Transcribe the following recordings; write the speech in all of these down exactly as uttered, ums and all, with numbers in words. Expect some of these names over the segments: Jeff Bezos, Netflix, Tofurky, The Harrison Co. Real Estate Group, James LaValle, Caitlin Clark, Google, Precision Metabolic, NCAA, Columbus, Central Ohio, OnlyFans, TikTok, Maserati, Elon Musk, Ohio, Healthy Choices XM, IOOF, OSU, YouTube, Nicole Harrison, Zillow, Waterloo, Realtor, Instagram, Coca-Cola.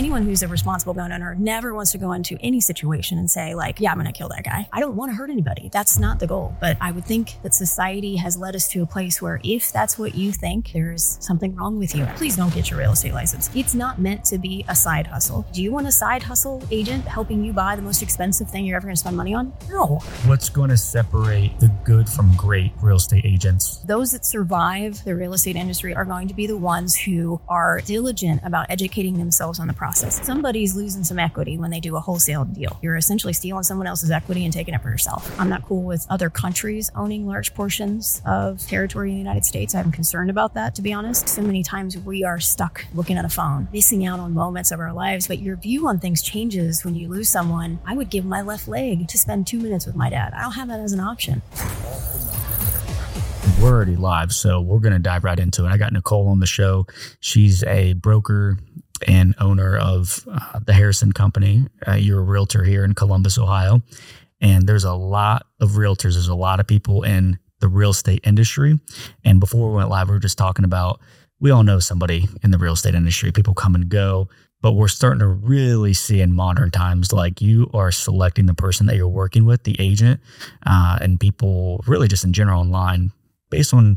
anyone who's a responsible gun owner never wants to go into any situation and say, like, yeah, I'm going to kill that guy. I don't want to hurt anybody. That's not the goal. But I would think that society has led us to a place where if that's what you think, there is something wrong with you. Please don't get your real estate license. It's not meant to be a side hustle. Do you want a side hustle agent helping you buy the most expensive thing you're ever going to spend money on? No. What's going to separate the good from great real estate agents? Those that survive the real estate industry are going to be the ones who are diligent about educating themselves on the process. Somebody's losing some equity when they do a wholesale deal. You're essentially stealing someone else's equity and taking it for yourself. I'm not cool with other countries owning large portions of territory in the United States. I'm concerned about that, to be honest. So many times we are stuck looking at a phone, missing out on moments of our lives, but your view on things changes when you lose someone. I would give my left leg to spend two minutes with my dad. I don't have that as an option. We're already live, so we're going to dive right into it. I got Nicole on the show. She's a broker and owner of uh, the Harrison Company. Uh, you're a realtor here in Columbus, Ohio. And there's a lot of realtors. There's a lot of people in the real estate industry. And before we went live, we were just talking about, we all know somebody in the real estate industry. People come and go. But we're starting to really see in modern times, like, you are selecting the person that you're working with, the agent, uh, and people really just in general online, based on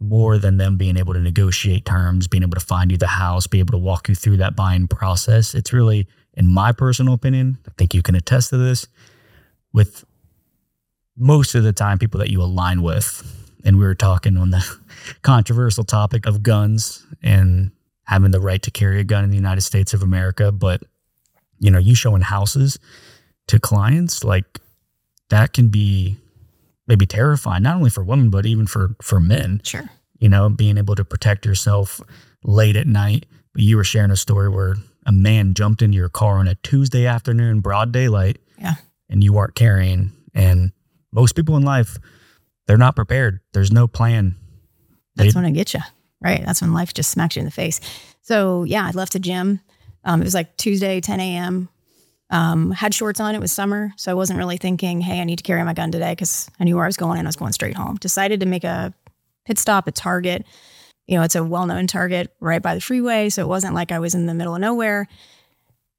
more than them being able to negotiate terms, being able to find you the house, be able to walk you through that buying process. It's really, in my personal opinion, I think you can attest to this, with most of the time people that you align with. And we were talking on the controversial topic of guns and having the right to carry a gun in the United States of America. But, you know, you showing houses to clients, like, that can be maybe terrifying, not only for women, but even for, for men. Sure. You know, being able to protect yourself late at night. But you were sharing a story where a man jumped into your car on a Tuesday afternoon, broad daylight. Yeah. And you aren't carrying. And most people in life, they're not prepared. There's no plan. That's when I get you. Right. That's when life just smacks you in the face. So yeah, I left a gym. Um, it was like Tuesday, ten a.m. Um, had shorts on. It was summer. So I wasn't really thinking, hey, I need to carry my gun today, because I knew where I was going and I was going straight home. Decided to make a pit stop at Target. You know, it's a well-known Target right by the freeway. So it wasn't like I was in the middle of nowhere.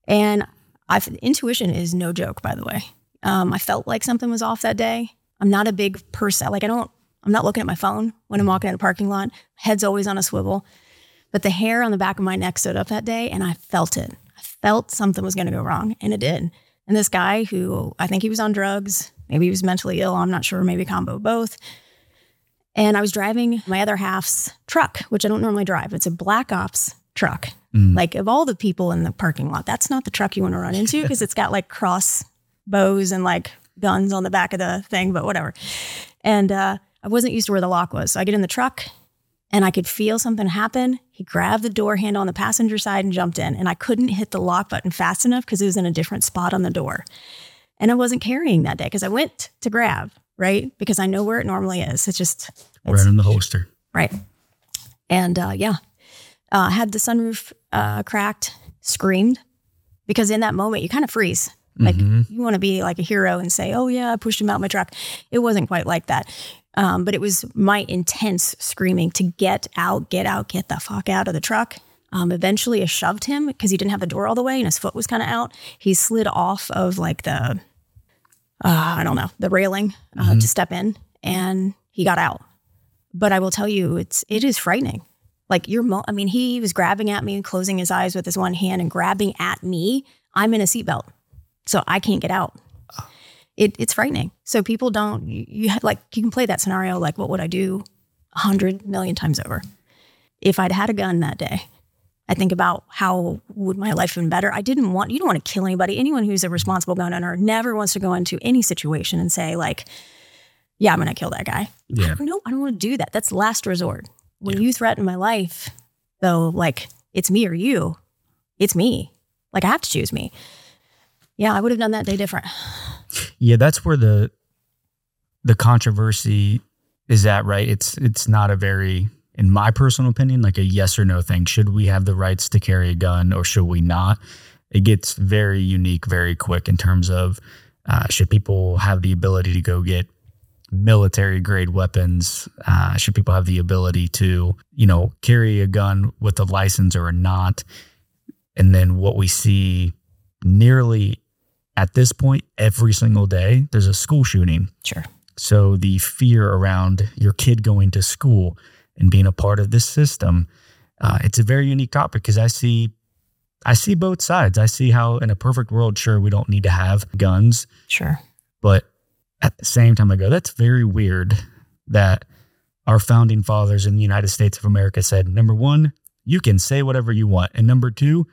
And I've, intuition is no joke, by the way. Um, I felt like something was off that day. I'm not a big person. Like I don't, I'm not looking at my phone when I'm walking in a parking lot. Head's always on a swivel. But the hair on the back of my neck stood up that day, and I felt it. I felt something was going to go wrong, and it did. And this guy, who I think he was on drugs, maybe he was mentally ill, I'm not sure, maybe combo both. And I was driving my other half's truck, which I don't normally drive. It's a Black Ops truck. Mm. Like, of all the people in the parking lot, that's not the truck you want to run into, because it's got like cross bows and like guns on the back of the thing, but whatever. And uh, I wasn't used to where the lock was. So I get in the truck and I could feel something happen. He grabbed the door handle on the passenger side and jumped in. And I couldn't hit the lock button fast enough because it was in a different spot on the door. And I wasn't carrying that day because I went to grab, right? Because I know where it normally is. It's just... It's, right in the holster. Right. And uh, yeah, uh, had the sunroof uh, cracked, screamed, because in that moment you kind of freeze. Like, mm-hmm. you want to be like a hero and say, oh yeah, I pushed him out my truck. It wasn't quite like that. Um, but it was my intense screaming to get out, get out, get the fuck out of the truck. Um, eventually I shoved him because he didn't have the door all the way and his foot was kind of out. He slid off of like the, uh, I don't know, the railing uh, mm-hmm. to step in, and he got out. But I will tell you, it's, it is frightening. Like you're, mo- I mean, he was grabbing at me and closing his eyes with his one hand and grabbing at me. I'm in a seatbelt, so I can't get out. It, it's frightening. So people don't, you, you have, like, you can play that scenario. Like, what would I do a hundred million times over? If I'd had a gun that day, I think about how would my life have been better? I didn't want, you don't want to kill anybody. Anyone who's a responsible gun owner never wants to go into any situation and say like, yeah, I'm going to kill that guy. Yeah. No, I don't want to do that. That's last resort. When yeah. you threaten my life though, like it's me or you, it's me. Like I have to choose me. Yeah. I would have done that day different. Yeah, that's where the the controversy is at, right? It's it's not a very, in my personal opinion, like a yes or no thing. Should we have the rights to carry a gun or should we not? It gets very unique very quick in terms of uh, should people have the ability to go get military grade weapons? Uh, should people have the ability to, you know, carry a gun with a license or not? And then what we see nearly at this point, every single day, there's a school shooting. Sure. So the fear around your kid going to school and being a part of this system, uh, it's a very unique topic because I see I see both sides. I see how in a perfect world, sure, we don't need to have guns. Sure. But at the same time, I go, that's very weird that our founding fathers in the United States of America said, number one, you can say whatever you want. And number two,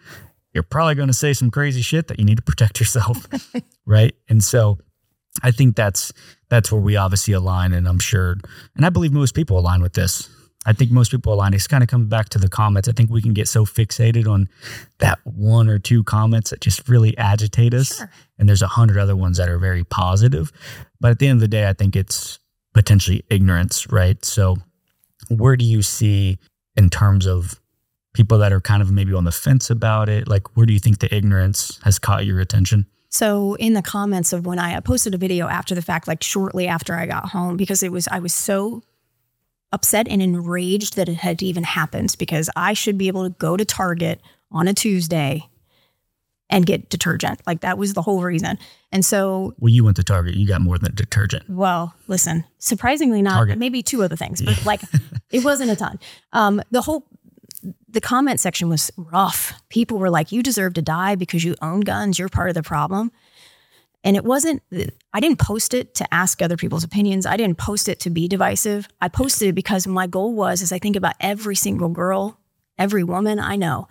you're probably going to say some crazy shit that you need to protect yourself. Right. And so I think that's that's where we obviously align. And I'm sure, and I believe most people align with this. I think most people align. It's kind of coming back to the comments. I think we can get so fixated on that one or two comments that just really agitate us. Sure. And there's a hundred other ones that are very positive. But at the end of the day, I think it's potentially ignorance, right? So where do you see in terms of people that are kind of maybe on the fence about it? Like, where do you think the ignorance has caught your attention? So in the comments of when I, I posted a video after the fact, like shortly after I got home, because it was, I was so upset and enraged that it had even happened, because I should be able to go to Target on a Tuesday and get detergent. Like, that was the whole reason. And so... Well, you went to Target. You got more than detergent. Well, listen, surprisingly not. Target. Maybe two other things, but like, it wasn't a ton. Um, the whole... The comment section was rough. People were like, you deserve to die because you own guns. You're part of the problem. And it wasn't, I didn't post it to ask other people's opinions. I didn't post it to be divisive. I posted it because my goal was, as I think about every single girl, every woman I know,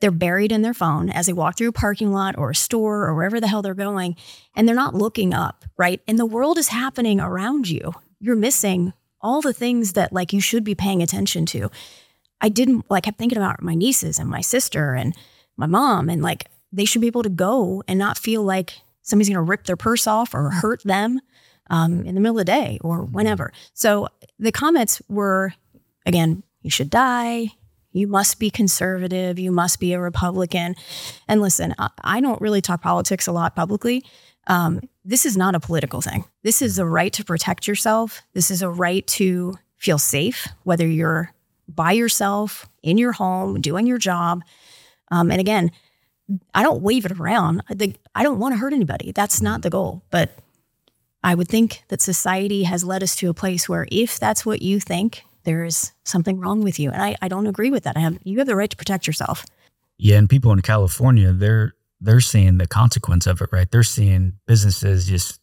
they're buried in their phone as they walk through a parking lot or a store or wherever the hell they're going. And they're not looking up, right? And the world is happening around you. You're missing all the things that like you should be paying attention to. I didn't like, I kept thinking about my nieces and my sister and my mom, and like, they should be able to go and not feel like somebody's going to rip their purse off or hurt them um, in the middle of the day or whenever. So the comments were, again, you should die. You must be conservative. You must be a Republican. And listen, I, I don't really talk politics a lot publicly. Um, this is not a political thing. This is a right to protect yourself. This is a right to feel safe, whether you're by yourself, in your home, doing your job. Um, and again, I don't wave it around. I think I don't want to hurt anybody. That's not the goal. But I would think that society has led us to a place where if that's what you think, there is something wrong with you. And I, I don't agree with that. I have, you have the right to protect yourself. Yeah. And people in California, they're, they're seeing the consequence of it, right? They're seeing businesses just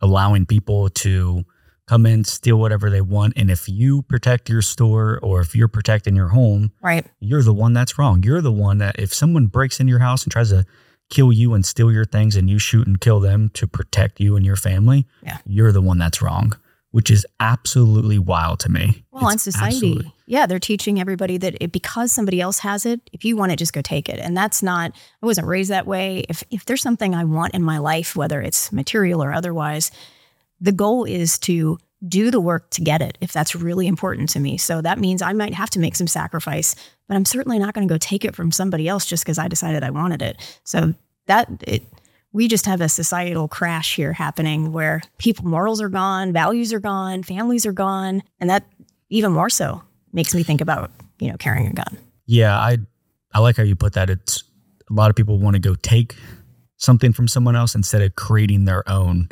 allowing people to come in, steal whatever they want. And if you protect your store or if you're protecting your home, right, you're the one that's wrong. You're the one that if someone breaks into your house and tries to kill you and steal your things and you shoot and kill them to protect you and your family, yeah, you're the one that's wrong, which is absolutely wild to me. Well, it's on society. Absolutely. Yeah, they're teaching everybody that it, because somebody else has it, if you want it, just go take it. And that's not, I wasn't raised that way. If if there's something I want in my life, whether it's material or otherwise, the goal is to do the work to get it, if that's really important to me. So that means I might have to make some sacrifice, but I'm certainly not going to go take it from somebody else just because I decided I wanted it. So that it, we just have a societal crash here happening where people, morals are gone, values are gone, families are gone. And that even more so makes me think about, you know, carrying a gun. Yeah. I, I like how you put that. It's a lot of people want to go take something from someone else instead of creating their own,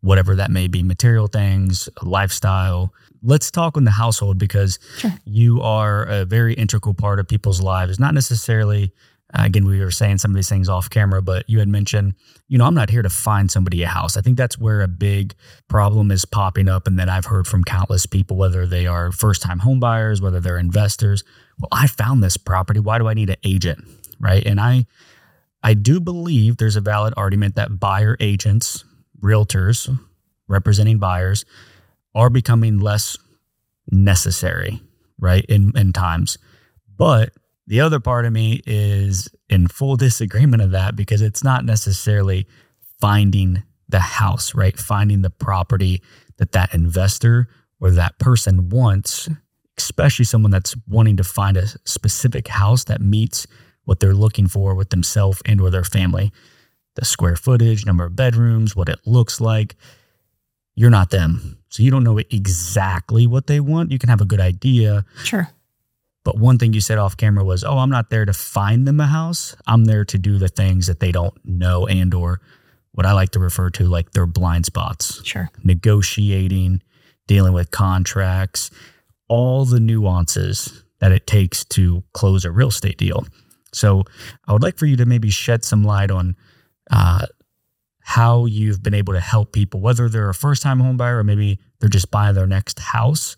whatever that may be, material things, lifestyle. Let's talk on the household, because sure, you are a very integral part of people's lives. Not necessarily, again, we were saying some of these things off camera, but you had mentioned, you know, I'm not here to find somebody a house. I think that's where a big problem is popping up, and that I've heard from countless people, whether they are first-time home buyers, whether they're investors. Well, I found this property. Why do I need an agent, right? And I, I do believe there's a valid argument that buyer agents, realtors representing buyers, are becoming less necessary, right, in, in times. But the other part of me is in full disagreement of that, because it's not necessarily finding the house, right, finding the property that that investor or that person wants, especially someone that's wanting to find a specific house that meets what they're looking for with themselves and or their family. The square footage, number of bedrooms, what it looks like. You're not them. So you don't know exactly what they want. You can have a good idea. Sure. But one thing you said off camera was, oh, I'm not there to find them a house. I'm there to do the things that they don't know, and or what I like to refer to like their blind spots. Sure. Negotiating, dealing with contracts, all the nuances that it takes to close a real estate deal. So I would like for you to maybe shed some light on uh, how you've been able to help people, whether they're a first-time home buyer or maybe they're just buying their next house,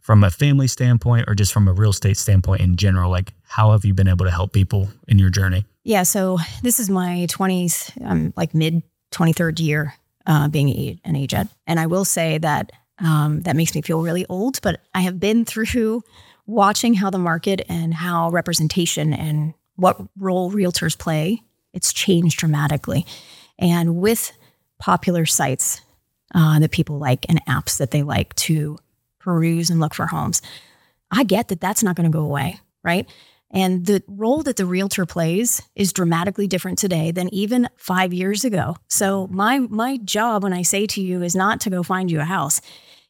from a family standpoint or just from a real estate standpoint in general. Like, how have you been able to help people in your journey? Yeah. So this is my twenties, I'm like mid twenty-third year uh, being an agent. And I will say that um, that makes me feel really old, but I have been through watching how the market and how representation and what role realtors play, it's changed dramatically. And with popular sites uh, that people like and apps that they like to peruse and look for homes, I get that that's not going to go away, right? And the role that the realtor plays is dramatically different today than even five years ago. So my my job when I say to you is not to go find you a house.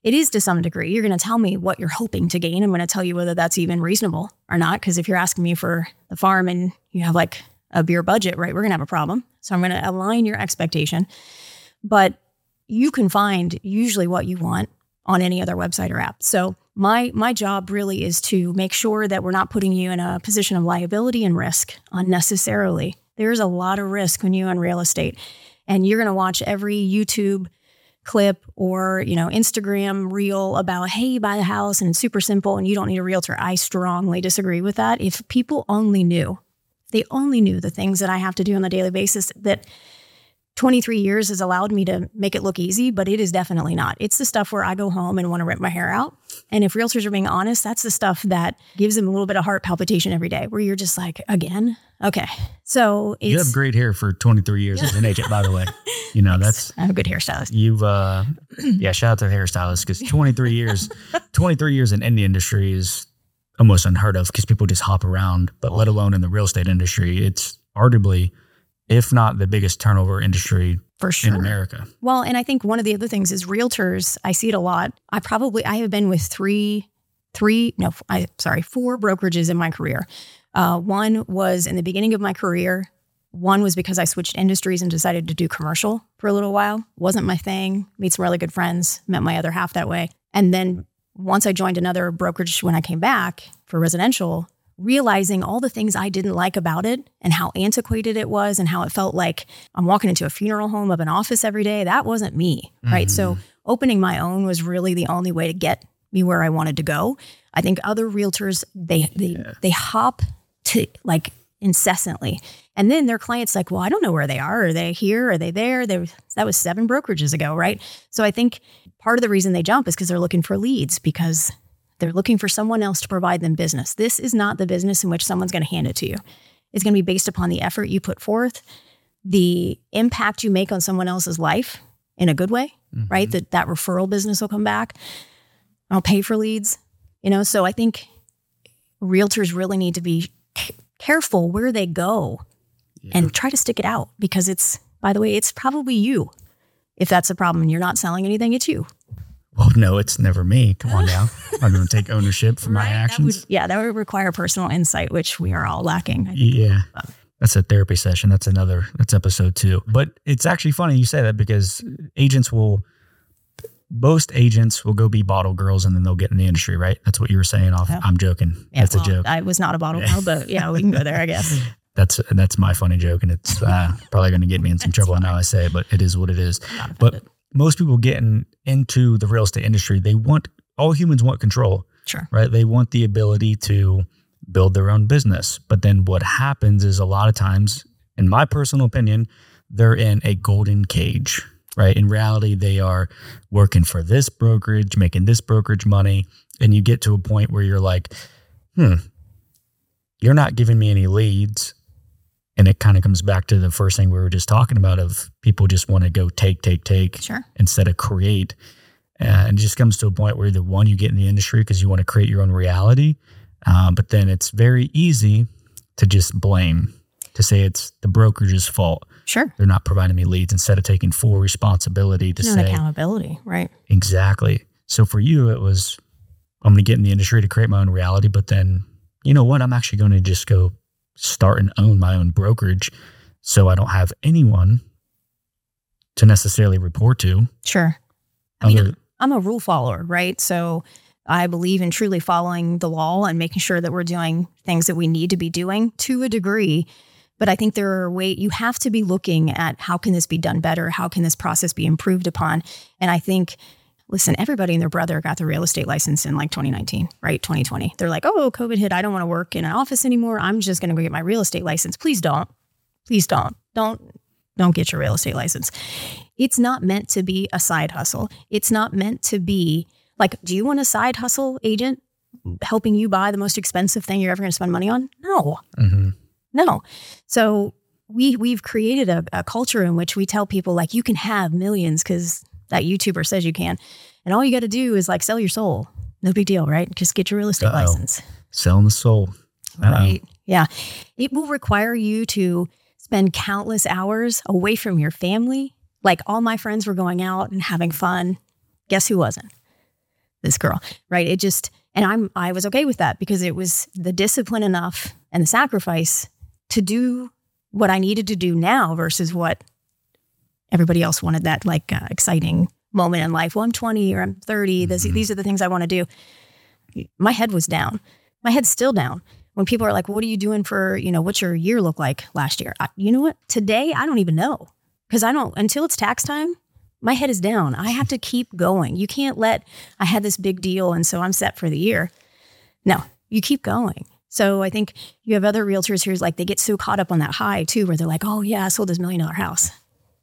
It is to some degree. You're going to tell me what you're hoping to gain. I'm going to tell you whether that's even reasonable or not. Because if you're asking me for the farm and you have like a beer budget, right, we're going to have a problem. So I'm going to align your expectation. But you can find usually what you want on any other website or app. So my my job really is to make sure that we're not putting you in a position of liability and risk unnecessarily. There's a lot of risk when you own real estate, and you're going to watch every YouTube clip or, you know, Instagram reel about, hey, buy a house and it's super simple and you don't need a realtor. I strongly disagree with that. If people only knew, they only knew the things that I have to do on a daily basis, that twenty-three years has allowed me to make it look easy, but it is definitely not. It's the stuff where I go home and want to rip my hair out. And if realtors are being honest, that's the stuff that gives them a little bit of heart palpitation every day where you're just like, again, okay. So it's, you have great hair for twenty-three years as an agent, by the way. You know, that's, I'm a good hairstylist. You've, uh, yeah, shout out to the hairstylist, because twenty-three years, twenty-three years in any industry is almost unheard of because people just hop around, but let alone in the real estate industry, it's arguably, if not the biggest turnover industry for sure in America. Well, and I think one of the other things is realtors, I see it a lot. I probably, I have been with three, three, no, I sorry, four brokerages in my career. Uh, one was in the beginning of my career. One was because I switched industries and decided to do commercial for a little while. Wasn't my thing. Made some really good friends. Met my other half that way. And then once I joined another brokerage when I came back for residential, realizing all the things I didn't like about it and how antiquated it was and how it felt like I'm walking into a funeral home of an office every day. That wasn't me, mm-hmm. right? So opening my own was really the only way to get me where I wanted to go. I think other realtors, they they yeah. they hop to like incessantly. And then their clients like, well, I don't know where they are. Are they here? Are they there? They, that was seven brokerages ago, right? So I think part of the reason they jump is because they're looking for leads, because they're looking for someone else to provide them business. This is not the business in which someone's going to hand it to you. It's going to be based upon the effort you put forth, the impact you make on someone else's life in a good way, mm-hmm. right? That that referral business will come back. I'll pay for leads, you know? So I think realtors really need to be c- careful where they go yeah. and try to stick it out, because it's, by the way, it's probably you. If that's the problem and you're not selling anything, it's you. Well, no, it's never me. Come on now. I'm going to take ownership for right, my actions. That would, yeah, that would require personal insight, which we are all lacking. I think. Yeah. That's a therapy session. That's another, that's episode two. But it's actually funny you say that, because agents will, most agents will go be bottle girls and then they'll get in the industry, right? That's what you were saying off. Yeah. I'm joking. Yeah, that's well, a joke. I was not a bottle girl, but yeah, we can go there, I guess. That's, that's my funny joke. And it's uh, probably going to get me in some trouble. Funny. I know I say it, but it is what it is. But most people getting into the real estate industry, they want, all humans want control, sure, right? They want the ability to build their own business. But then what happens is a lot of times, in my personal opinion, they're in a golden cage, right? In reality, they are working for this brokerage, making this brokerage money. And you get to a point where you're like, hmm, you're not giving me any leads. And it kind of comes back to the first thing we were just talking about of people just want to go take, take, take sure. instead of create. Uh, and it just comes to a point where either one, you get in the industry because you want to create your own reality. Uh, but then it's very easy to just blame, to say it's the brokerage's fault. Sure. They're not providing me leads, instead of taking full responsibility to no, say. Accountability, right. Exactly. So for you, it was I'm going to get in the industry to create my own reality. But then, you know what? I'm actually going to just go start and own my own brokerage so I don't have anyone to necessarily report to. Sure. I mean, other- I'm a rule follower, right? So I believe in truly following the law and making sure that we're doing things that we need to be doing to a degree. But I think there are ways you have to be looking at how can this be done better? How can this process be improved upon? And I think, listen, everybody and their brother got the real estate license in like twenty nineteen, right? twenty twenty. They're like, oh, COVID hit. I don't want to work in an office anymore. I'm just going to go get my real estate license. Please don't. Please don't. Don't. Don't get your real estate license. It's not meant to be a side hustle. It's not meant to be like, do you want a side hustle agent helping you buy the most expensive thing you're ever going to spend money on? No. Mm-hmm. No. So we, we've created a, a culture in which we tell people like you can have millions because that YouTuber says you can. And all you got to do is like sell your soul. No big deal, right? Just get your real estate Uh-oh. license. Selling the soul. Uh-oh. Right. Yeah. It will require you to spend countless hours away from your family. Like all my friends were going out and having fun. Guess who wasn't? This girl, right? It just, and I'm, I was okay with that because it was the discipline enough and the sacrifice to do what I needed to do now versus what everybody else wanted, that like uh, exciting moment in life. Well, I'm twenty or I'm thirty. This, mm-hmm. These are the things I want to do. My head was down. My head's still down. When people are like, well, what are you doing for, you know, what's your year look like last year? I, you know what? Today, I don't even know because I don't, until it's tax time, my head is down. I have to keep going. You can't let, I had this big deal and so I'm set for the year. No, you keep going. So I think you have other realtors who's like, they get so caught up on that high too, where they're like, oh yeah, I sold this million dollar house.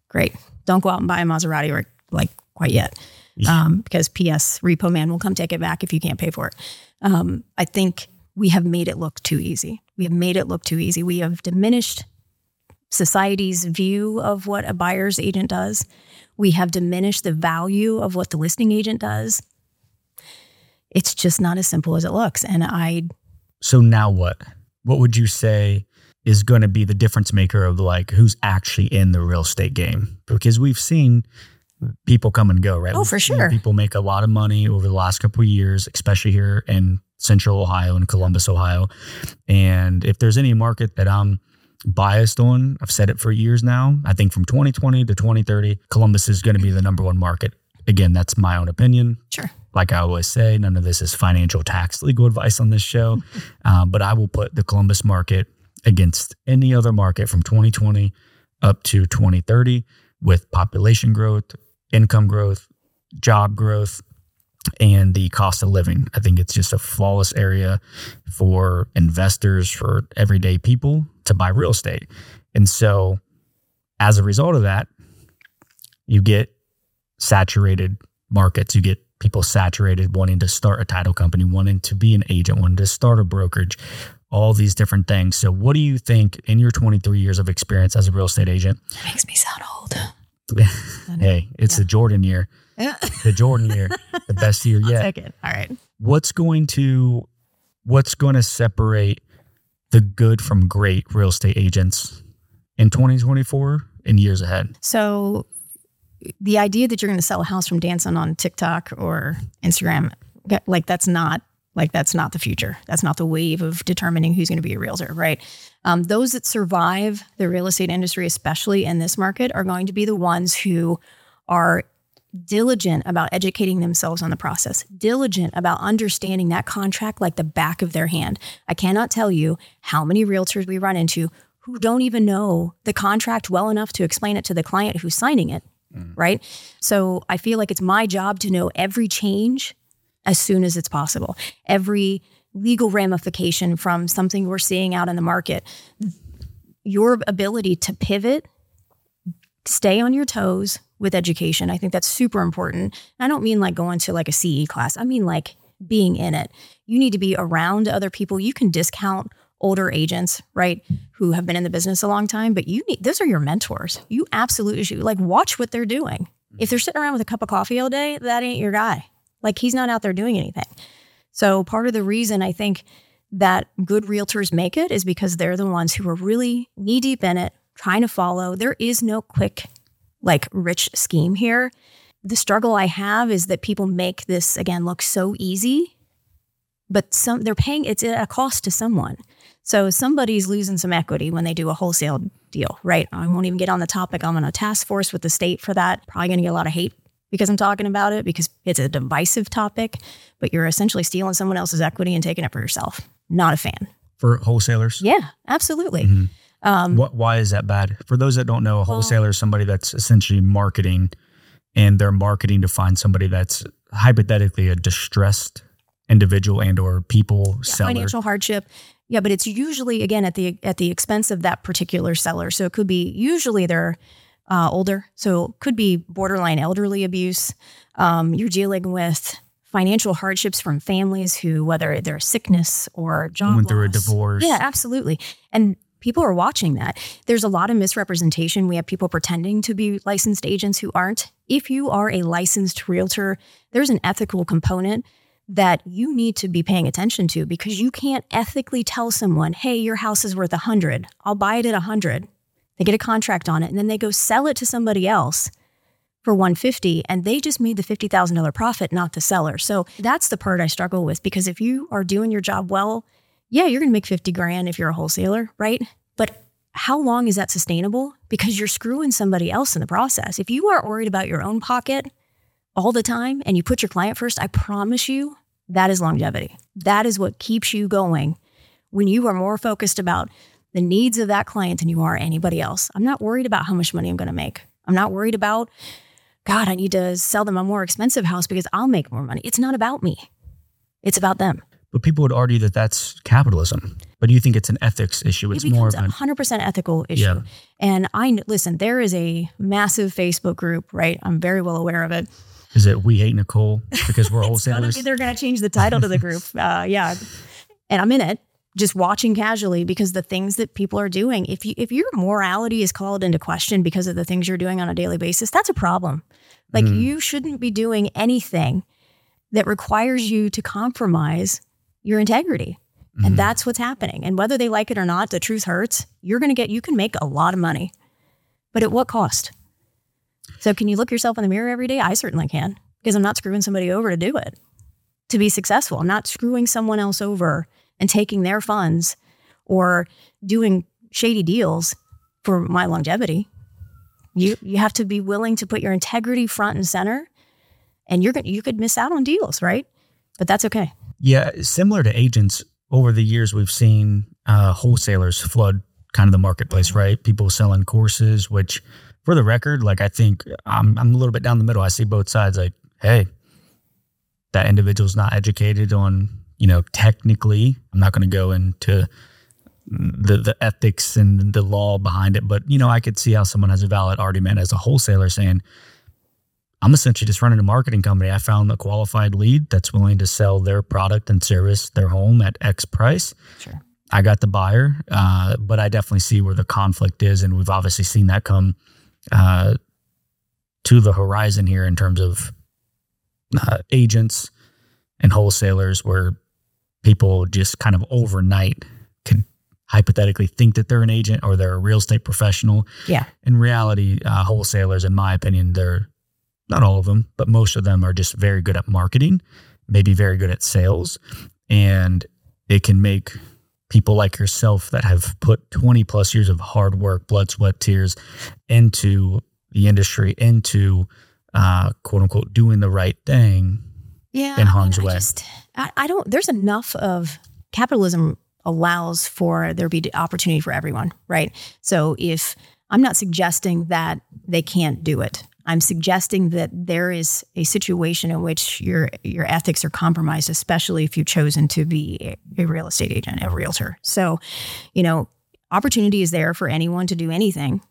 Great. Don't go out and buy a Maserati or like quite yet. Yeah. Um, because P S repo man will come take it back if you can't pay for it. Um, I think we have made it look too easy. We have made it look too easy. We have diminished society's view of what a buyer's agent does. We have diminished the value of what the listing agent does. It's just not as simple as it looks. And I... So now what? What would you say is going to be the difference maker of like who's actually in the real estate game? Because we've seen people come and go, right? Oh, we've for sure. People make a lot of money over the last couple of years, especially here in Central Ohio and Columbus, Ohio. And if there's any market that I'm biased on, I've said it for years now, I think from twenty twenty to twenty thirty, Columbus is going to be the number one market. Again, that's my own opinion. Sure. Like I always say, none of this is financial, tax, legal advice on this show. um, but I will put the Columbus market against any other market from twenty twenty up to twenty thirty with population growth, income growth, job growth, and the cost of living. I think it's just a flawless area for investors, for everyday people to buy real estate. And so as a result of that, you get saturated markets. You get people saturated wanting to start a title company, wanting to be an agent, wanting to start a brokerage, all these different things. So what do you think in your twenty-three years of experience as a real estate agent? It makes me sound old. Hey, it's yeah. the Jordan year. Yeah. The Jordan year, the best year yet. I'll take it. All right. What's going to what's going to separate the good from great real estate agents in twenty twenty-four and years ahead? So the idea that you're going to sell a house from dancing on TikTok or Instagram, like that's not like that's not the future. That's not the wave of determining who's going to be a realtor, right? Um, those that survive the real estate industry, especially in this market, are going to be the ones who are diligent about educating themselves on the process, diligent about understanding that contract like the back of their hand. I cannot tell you how many realtors we run into who don't even know the contract well enough to explain it to the client who's signing it. Right. So I feel like it's my job to know every change as soon as it's possible, every legal ramification from something we're seeing out in the market, your ability to pivot, stay on your toes with education. I think that's super important. And I don't mean like going to like a C E class. I mean like being in it. You need to be around other people. You can discount older agents, right, who have been in the business a long time, but you need, those are your mentors. You absolutely should like watch what they're doing. If they're sitting around with a cup of coffee all day, that ain't your guy. Like he's not out there doing anything. So part of the reason I think that good realtors make it is because they're the ones who are really knee deep in it, trying to follow. There is no quick, like rich scheme here. The struggle I have is that people make this again, look so easy but some they're paying, it's a cost to someone. So somebody's losing some equity when they do a wholesale deal, right? I won't even get on the topic. I'm on a task force with the state for that. Probably going to get a lot of hate because I'm talking about it, because it's a divisive topic, but you're essentially stealing someone else's equity and taking it for yourself. Not a fan. For wholesalers? Yeah, absolutely. Mm-hmm. Um, what, why is that bad? For those that don't know, a wholesaler well, is somebody that's essentially marketing, and they're marketing to find somebody that's hypothetically a distressed individual and or people, yeah, seller. Financial hardship. Yeah, but it's usually, again, at the at the expense of that particular seller. So it could be, usually they're uh, older, so it could be borderline elderly abuse. Um, you're dealing with financial hardships from families who, whether they're sickness or job Went loss. Through a divorce. Yeah, absolutely. And people are watching that. There's a lot of misrepresentation. We have people pretending to be licensed agents who aren't. If you are a licensed realtor, there's an ethical component that you need to be paying attention to, because you can't ethically tell someone, hey, your house is worth a hundred. I'll buy it at a hundred. They get a contract on it, and then they go sell it to somebody else for one hundred fifty, and they just made the fifty thousand dollars profit, not the seller. So that's the part I struggle with, because if you are doing your job well, yeah, you're going to make fifty grand if you're a wholesaler, right? But how long is that sustainable? Because you're screwing somebody else in the process. If you are worried about your own pocket all the time and you put your client first, I promise you that is longevity. That is what keeps you going, when you are more focused about the needs of that client than you are anybody else. I'm not worried about how much money I'm going to make. I'm not worried about, God, I need to sell them a more expensive house because I'll make more money. It's not about me. It's about them. But people would argue that that's capitalism. But do you think it's an ethics issue? It's it more of a one hundred percent ethical issue. Yeah. And I listen, there is a massive Facebook group, right? I'm very well aware of it. Is it We Hate Nicole because we're wholesalers? Be, they're going to change the title to the group. Uh, yeah. And I'm in it just watching casually, because the things that people are doing, if you, if your morality is called into question because of the things you're doing on a daily basis, that's a problem. Like mm. you shouldn't be doing anything that requires you to compromise your integrity. Mm-hmm. And that's what's happening. And whether they like it or not, the truth hurts. You're going to get, you can make a lot of money, but at what cost? So can you look yourself in the mirror every day? I certainly can, because I'm not screwing somebody over to do it, to be successful. I'm not screwing someone else over and taking their funds or doing shady deals for my longevity. You you have to be willing to put your integrity front and center, and you're you could miss out on deals, right? But that's okay. Yeah, similar to agents, over the years we've seen uh, wholesalers flood kind of the marketplace, right? People selling courses, which, for the record, like I think I'm, I'm a little bit down the middle. I see both sides. Like, hey, that individual's not educated on, you know, technically. I'm not going to go into the the ethics and the law behind it, but you know, I could see how someone has a valid argument as a wholesaler saying, I'm essentially just running a marketing company. I found a qualified lead that's willing to sell their product and service, their home at X price. Sure. I got the buyer, uh, but I definitely see where the conflict is, and we've obviously seen that come Uh, to the horizon here in terms of uh, agents and wholesalers, where people just kind of overnight can hypothetically think that they're an agent or they're a real estate professional. Yeah. In reality, uh, wholesalers, in my opinion, they're not all of them, but most of them are just very good at marketing, maybe very good at sales, and it can make people like yourself that have put twenty plus years of hard work, blood, sweat, tears into the industry, into uh, quote unquote doing the right thing, yeah, in harm's I mean, I way. Just, I, I don't, there's enough of capitalism allows for there be opportunity for everyone, right? So if I'm not suggesting that they can't do it, I'm suggesting that there is a situation in which your your ethics are compromised, especially if you've chosen to be a real estate agent, a realtor. So, you know, opportunity is there for anyone to do anything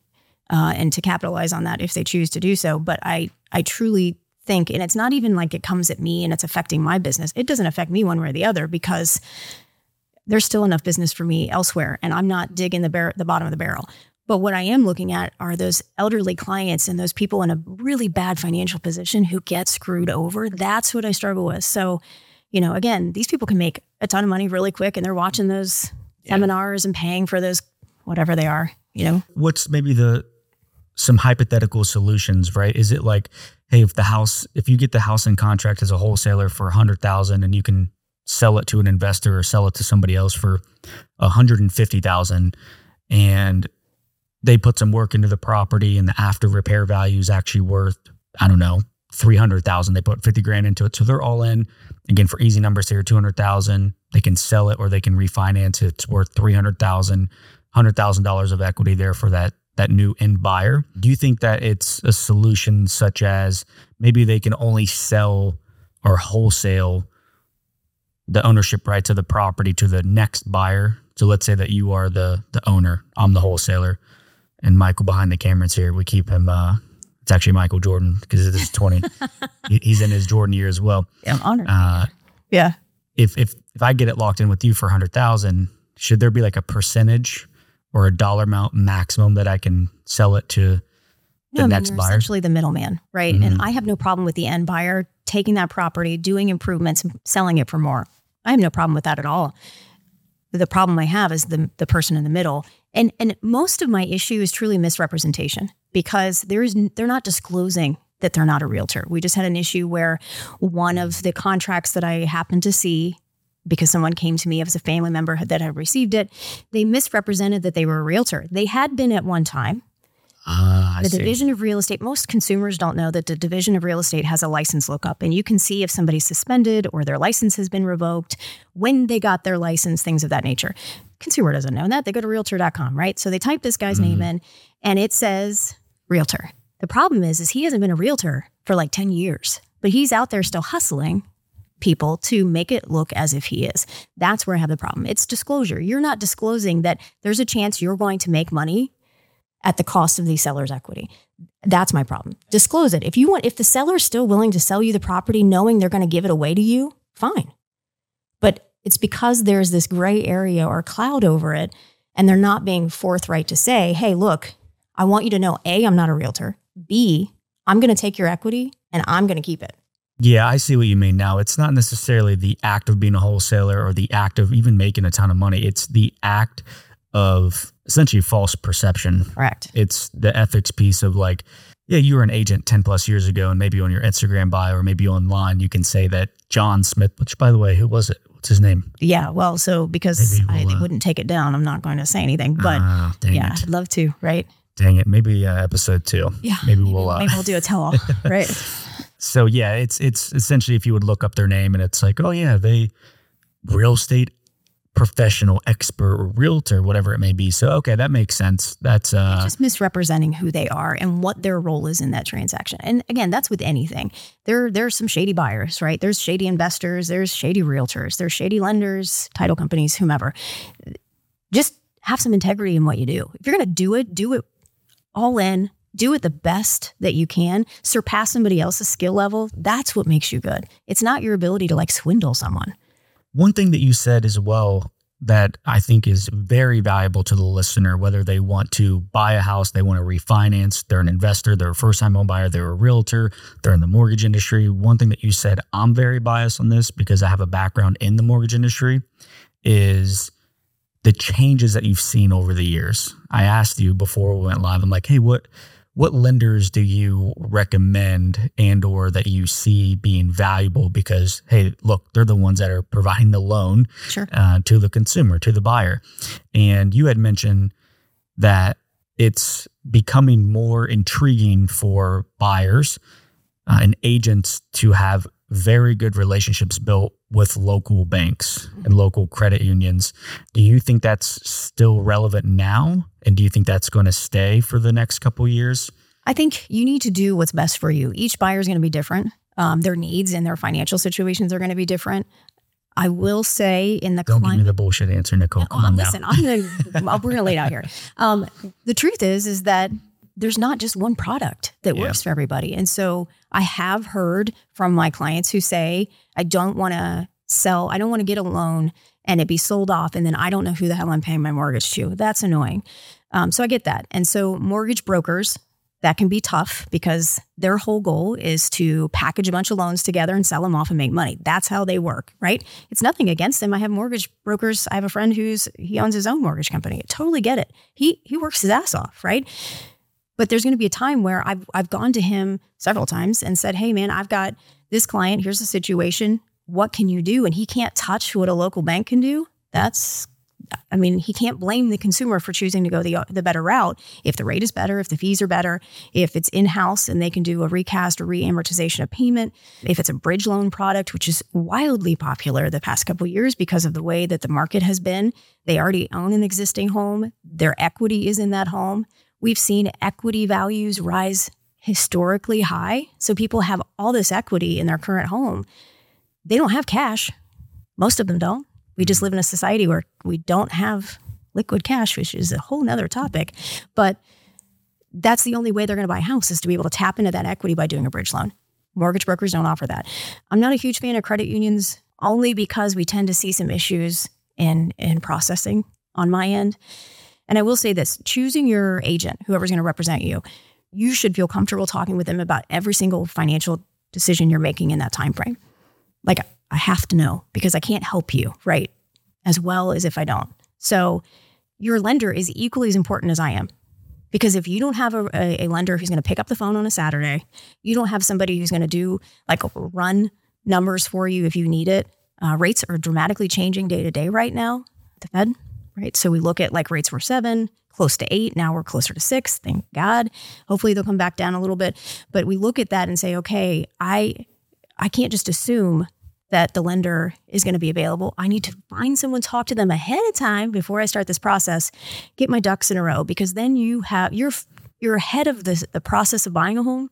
uh, and to capitalize on that if they choose to do so. But I, I truly think, and it's not even like it comes at me and it's affecting my business. It doesn't affect me one way or the other, because there's still enough business for me elsewhere, and I'm not digging the bar- the bottom of the barrel. But what I am looking at are those elderly clients and those people in a really bad financial position who get screwed over. That's what I struggle with. So, you know, again, these people can make a ton of money really quick, and they're watching those yeah. seminars and paying for those, whatever they are, you know. What's maybe the, some hypothetical solutions, right? Is it like, hey, if the house, if you get the house in contract as a wholesaler for a hundred thousand and you can sell it to an investor or sell it to somebody else for one hundred fifty thousand dollars, and they put some work into the property, and the after repair value is actually worth, I don't know, three hundred thousand dollars. They put fifty grand into it. So they're all in, again, for easy numbers here, two hundred thousand dollars. They can sell it or they can refinance it. It's worth three hundred thousand dollars, one hundred thousand dollars of equity there for that that new end buyer. Do you think that it's a solution such as maybe they can only sell or wholesale the ownership rights of the property to the next buyer? So let's say that you are the the owner, I'm the wholesaler, and Michael behind the cameras here, we keep him, uh, it's actually Michael Jordan because it is twenty. He's in his Jordan year as well. Yeah, I'm honored. Uh, yeah. If, if, if I get it locked in with you for one hundred thousand dollars, should there be like a percentage or a dollar amount maximum that I can sell it to the no, next I mean, buyer? Essentially the middleman, right? Mm-hmm. And I have no problem with the end buyer taking that property, doing improvements, selling it for more. I have no problem with that at all. The problem I have is the the person in the middle. And and most of my issue is truly misrepresentation, because there is they're not disclosing that they're not a realtor. We just had an issue where one of the contracts that I happened to see, because someone came to me, it was a family member that had received it, they misrepresented that they were a realtor. They had been at one time. Uh, the I division see. of real estate, most consumers don't know that the division of real estate has a license lookup, and you can see if somebody's suspended or their license has been revoked, when they got their license, things of that nature. Consumer doesn't know that. They go to realtor dot com, right? So they type this guy's mm-hmm. name in and it says realtor. The problem is, is he hasn't been a realtor for like ten years, but he's out there still hustling people to make it look as if he is. That's where I have the problem. It's disclosure. You're not disclosing that there's a chance you're going to make money at the cost of the seller's equity. That's my problem. Disclose it. If you want, if the seller's still willing to sell you the property knowing they're going to give it away to you, fine. But it's because there's this gray area or cloud over it, and they're not being forthright to say, hey, look, I want you to know, A, I'm not a realtor. B, I'm going to take your equity and I'm going to keep it. Yeah, I see what you mean now. It's not necessarily the act of being a wholesaler or the act of even making a ton of money. It's the act of essentially false perception. Correct. It's the ethics piece of like, yeah, you were an agent ten plus years ago, and maybe on your Instagram bio or maybe online, you can say that John Smith, which by the way, who was it? What's his name? Yeah. Well, so because we'll, I uh, wouldn't take it down, I'm not going to say anything, but uh, yeah, it. I'd love to, right? Dang it. Maybe uh, episode two. Yeah. Maybe, maybe we'll, uh, maybe we'll do a tell all, right? So yeah, it's, it's essentially if you would look up their name and it's like, oh yeah, they real estate professional, expert, or realtor, whatever it may be. So, okay, that makes sense. That's uh, just misrepresenting who they are and what their role is in that transaction. And again, that's with anything. There, there are some shady buyers, right? There's shady investors, there's shady realtors, there's shady lenders, title companies, whomever. Just have some integrity in what you do. If you're going to do it, do it all in. Do it the best that you can. Surpass somebody else's skill level. That's what makes you good. It's not your ability to like swindle someone. One thing that you said as well that I think is very valuable to the listener, whether they want to buy a house, they want to refinance, they're an investor, they're a first-time home buyer, they're a realtor, they're in the mortgage industry. One thing that you said, I'm very biased on this because I have a background in the mortgage industry, is the changes that you've seen over the years. I asked you before we went live, I'm like, hey, what what lenders do you recommend and or that you see being valuable? Because, hey, look, they're the ones that are providing the loan sure. uh, to the consumer, to the buyer. And you had mentioned that it's becoming more intriguing for buyers uh, and agents to have very good relationships built with local banks and local credit unions. Do you think that's still relevant now? And do you think that's going to stay for the next couple of years? I think you need to do what's best for you. Each buyer is going to be different. Um, their needs and their financial situations are going to be different. I will say in the don't climate, give me the bullshit answer, Nicole. No, Come on, listen, now. I'm gonna, we're gonna lay it out here. Um, the truth is, is that there's not just one product that yeah. works for everybody. And so I have heard from my clients who say, I don't want to sell, I don't want to get a loan and it be sold off. And then I don't know who the hell I'm paying my mortgage to. That's annoying. Um, so I get that. And so mortgage brokers, that can be tough because their whole goal is to package a bunch of loans together and sell them off and make money. That's how they work, right? It's nothing against them. I have mortgage brokers. I have a friend who's, he owns his own mortgage company. I totally get it. He, he works his ass off, right? But there's going to be a time where I've I've gone to him several times and said, hey, man, I've got this client. Here's the situation. what can you do? And he can't touch what a local bank can do. That's, I mean, he can't blame the consumer for choosing to go the the better route. If the rate is better, if the fees are better, if it's in-house and they can do a recast or re-amortization of payment, if it's a bridge loan product, which is wildly popular the past couple of years because of the way that the market has been, they already own an existing home. Their equity is in that home. We've seen equity values rise historically high. So people have all this equity in their current home. They don't have cash. Most of them don't. We just live in a society where we don't have liquid cash, which is a whole nother topic. But that's the only way they're going to buy a house, is to be able to tap into that equity by doing a bridge loan. Mortgage brokers don't offer that. I'm not a huge fan of credit unions, only because we tend to see some issues in, in processing on my end. And I will say this, choosing your agent, whoever's going to represent you, you should feel comfortable talking with them about every single financial decision you're making in that time frame. Like, I have to know, because I can't help you, right? As well as if I don't. So your lender is equally as important as I am. Because if you don't have a, a lender who's going to pick up the phone on a Saturday, you don't have somebody who's going to do like run numbers for you if you need it. Uh, rates are dramatically changing day to day right now, the Fed, right? So we look at like rates were seven, close to eight. Now we're closer to six. Thank God. Hopefully they'll come back down a little bit. But we look at that and say, okay, I, I can't just assume that the lender is going to be available. I need to find someone, talk to them ahead of time before I start this process, get my ducks in a row, because then you have, you're, you're ahead of the, the process of buying a home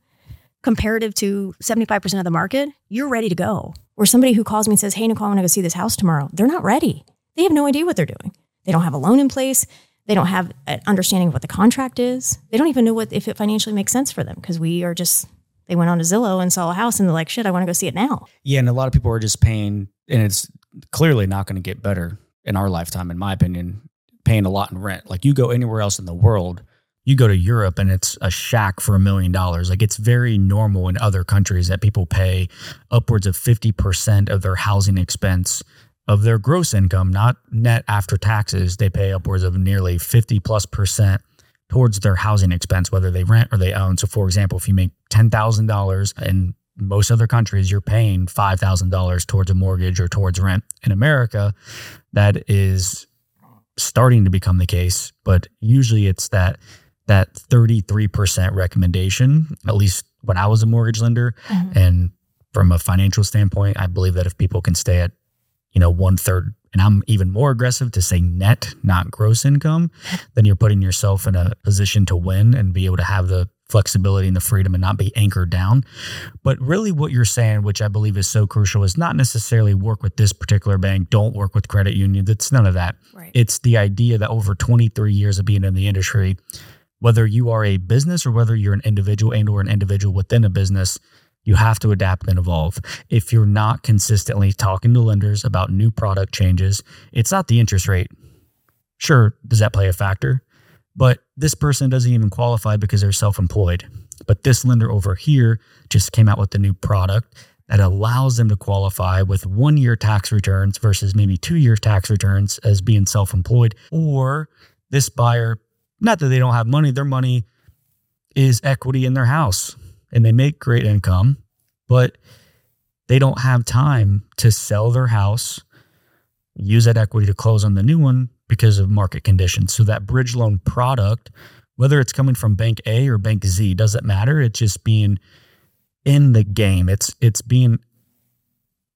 comparative to seventy-five percent of the market. You're ready to go. Or somebody who calls me and says, hey, Nicole, I'm going to go see this house tomorrow. They're not ready. They have no idea what they're doing. They don't have a loan in place. They don't have an understanding of what the contract is. They don't even know what, if it financially makes sense for them, because we are just... They went on to Zillow and saw a house and they're like, shit, I want to go see it now. Yeah. And a lot of people are just paying, and it's clearly not going to get better in our lifetime, in my opinion, paying a lot in rent. Like, you go anywhere else in the world, you go to Europe and it's a shack for a million dollars. Like, it's very normal in other countries that people pay upwards of fifty percent of their housing expense of their gross income, not net after taxes. They pay upwards of nearly fifty plus percent towards their housing expense, whether they rent or they own. So for example, if you make ten thousand dollars in most other countries, you're paying five thousand dollars towards a mortgage or towards rent. In America, that is starting to become the case, but usually it's that that thirty-three percent recommendation, at least when I was a mortgage lender. Mm-hmm. And from a financial standpoint, I believe that if people can stay at, you know, one third, and I'm even more aggressive to say net, not gross income, then you're putting yourself in a position to win and be able to have the flexibility and the freedom and not be anchored down. But really what you're saying, which I believe is so crucial, is not necessarily work with this particular bank, don't work with credit unions. It's none of that. Right. It's the idea that over twenty-three years of being in the industry, whether you are a business or whether you're an individual and or an individual within a business, you have to adapt and evolve. If you're not consistently talking to lenders about new product changes, it's not the interest rate. Sure, does that play a factor? But this person doesn't even qualify because they're self-employed. But this lender over here just came out with a new product that allows them to qualify with one-year tax returns versus maybe two-year tax returns as being self-employed. Or this buyer, not that they don't have money, their money is equity in their house, and they make great income, but they don't have time to sell their house, use that equity to close on the new one because of market conditions. So that bridge loan product, whether it's coming from Bank A or Bank Z, doesn't matter. It's just being in the game. It's it's being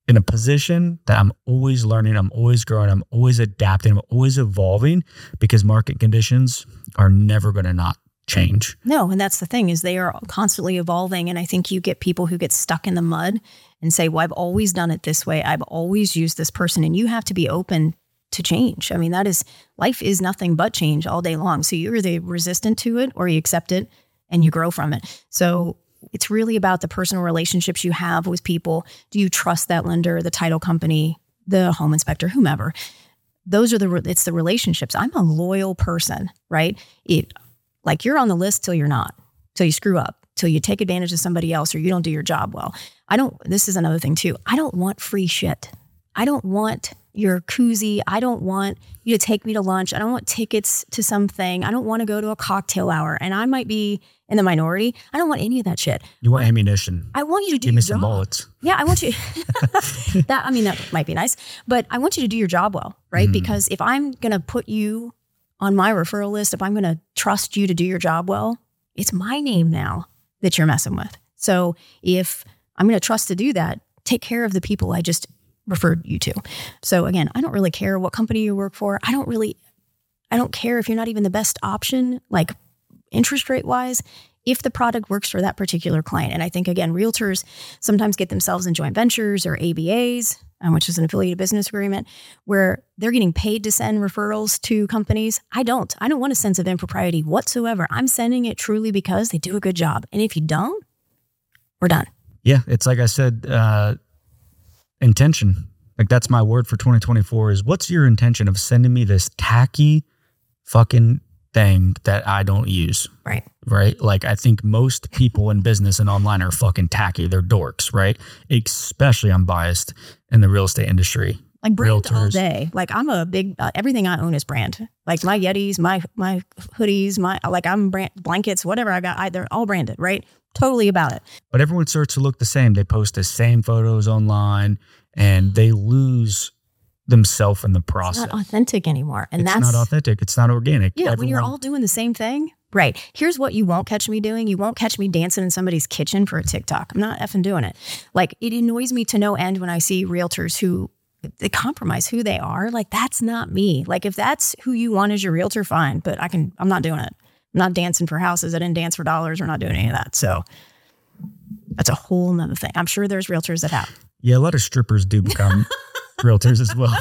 in a position that I'm always learning, I'm always growing, I'm always adapting, I'm always evolving, because market conditions are never going to not change. No. And that's the thing, is they are constantly evolving. And I think you get people who get stuck in the mud and say, well, I've always done it this way. I've always used this person. And you have to be open to change. I mean, that is, life is nothing but change all day long. So you're either resistant to it or you accept it and you grow from it. So it's really about the personal relationships you have with people. Do you trust that lender, the title company, the home inspector, whomever? Those are the, it's the relationships. I'm a loyal person, right? It, Like you're on the list till you're not, till you screw up, till you take advantage of somebody else or you don't do your job well. I don't, this is another thing too. I don't want free shit. I don't want your koozie. I don't want you to take me to lunch. I don't want tickets to something. I don't want to go to a cocktail hour. And I might be in the minority. I don't want any of that shit. You want ammunition. I want you to do Give your job. Give me some bullets. Yeah, I want you. that I mean, that might be nice. But I want you to do your job well, right? Mm. Because if I'm going to put you on my referral list, if I'm going to trust you to do your job well, it's my name now that you're messing with. So if I'm going to trust to do that, take care of the people I just referred you to. So again, I don't really care what company you work for. I don't really, I don't care if you're not even the best option, like interest rate wise, if the product works for that particular client. And I think, again, realtors sometimes get themselves in joint ventures or A B As, um, which is an affiliated business agreement, where they're getting paid to send referrals to companies. I don't, I don't want a sense of impropriety whatsoever. I'm sending it truly because they do a good job. And if you don't, we're done. Yeah. It's like I said, uh, intention. Like that's my word for twenty twenty-four is what's your intention of sending me this tacky fucking thing that I don't use? Right. Right. Like I think most people in business and online are fucking tacky. They're dorks. Right. Especially I'm biased in the real estate industry. Like brand Realtors. All day. Like I'm a big, uh, everything I own is brand. Like my Yetis, my, my hoodies, my, like I'm brand blankets, whatever I got, I, they're all branded. Right. Totally about it. But everyone starts to look the same. They post the same photos online and they lose themselves in the process. It's not authentic anymore. And it's that's not authentic. It's not organic. Yeah. Everyone, when you're all doing the same thing. Right. Here's what you won't catch me doing. You won't catch me dancing in somebody's kitchen for a TikTok. I'm not effing doing it. Like it annoys me to no end when I see realtors who they compromise who they are. Like that's not me. Like if that's who you want as your realtor, fine, but I can, I'm not doing it. I'm not dancing for houses. I didn't dance for dollars. We're not doing any of that. So that's a whole nother thing. I'm sure there's realtors that have. Yeah, a lot of strippers do become realtors as well.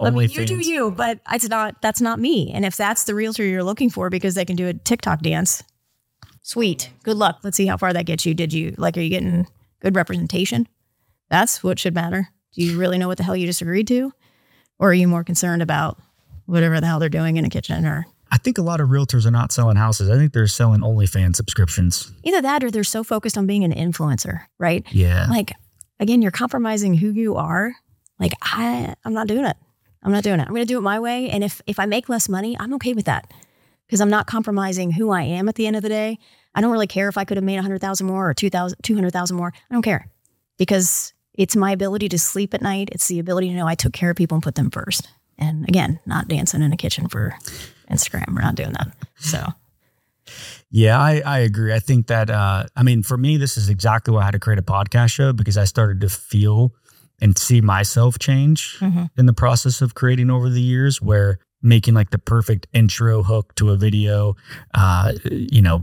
I mean, you do you, but it's not. That's not me. And if that's the realtor you're looking for because they can do a TikTok dance, sweet. Good luck. Let's see how far that gets you. Did you like? Are you getting good representation? That's what should matter. Do you really know what the hell you just agreed to, or are you more concerned about whatever the hell they're doing in a kitchen or? I think a lot of realtors are not selling houses. I think they're selling OnlyFans subscriptions. Either that or they're so focused on being an influencer, right? Yeah. Like, again, you're compromising who you are. Like, I, I'm not doing it. I'm not doing it. I'm going to do it my way. And if, if I make less money, I'm okay with that because I'm not compromising who I am at the end of the day. I don't really care if I could have made one hundred thousand dollars more or two hundred thousand dollars more. I don't care because it's my ability to sleep at night. It's the ability to know I took care of people and put them first. And again, not dancing in a kitchen for Instagram. We're not doing that. So, yeah, I, I agree. I think that, uh, I mean, for me, this is exactly why I had to create a podcast show because I started to feel and see myself change mm-hmm. in the process of creating over the years where making like the perfect intro hook to a video, uh, you know,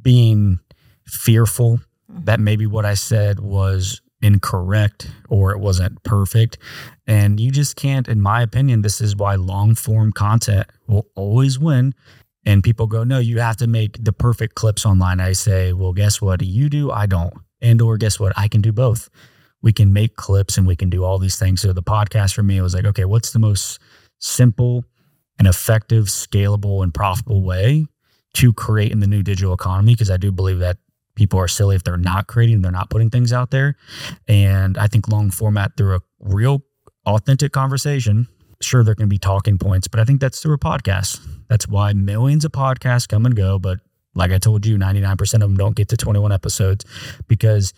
being fearful mm-hmm. that maybe what I said was incorrect or it wasn't perfect. And you just can't, in my opinion, this is why long form content will always win. And people go, no, you have to make the perfect clips online. I say, well, guess what? You do, I don't. And or guess what? I can do both. We can make clips and we can do all these things. So the podcast for me was like, okay, what's the most simple and effective, scalable and profitable way to create in the new digital economy? Because I do believe that people are silly if they're not creating, they're not putting things out there. And I think long format through a real authentic conversation, sure, there can be talking points, but I think that's through a podcast. That's why millions of podcasts come and go. But like I told you, ninety-nine percent of them don't get to twenty-one episodes because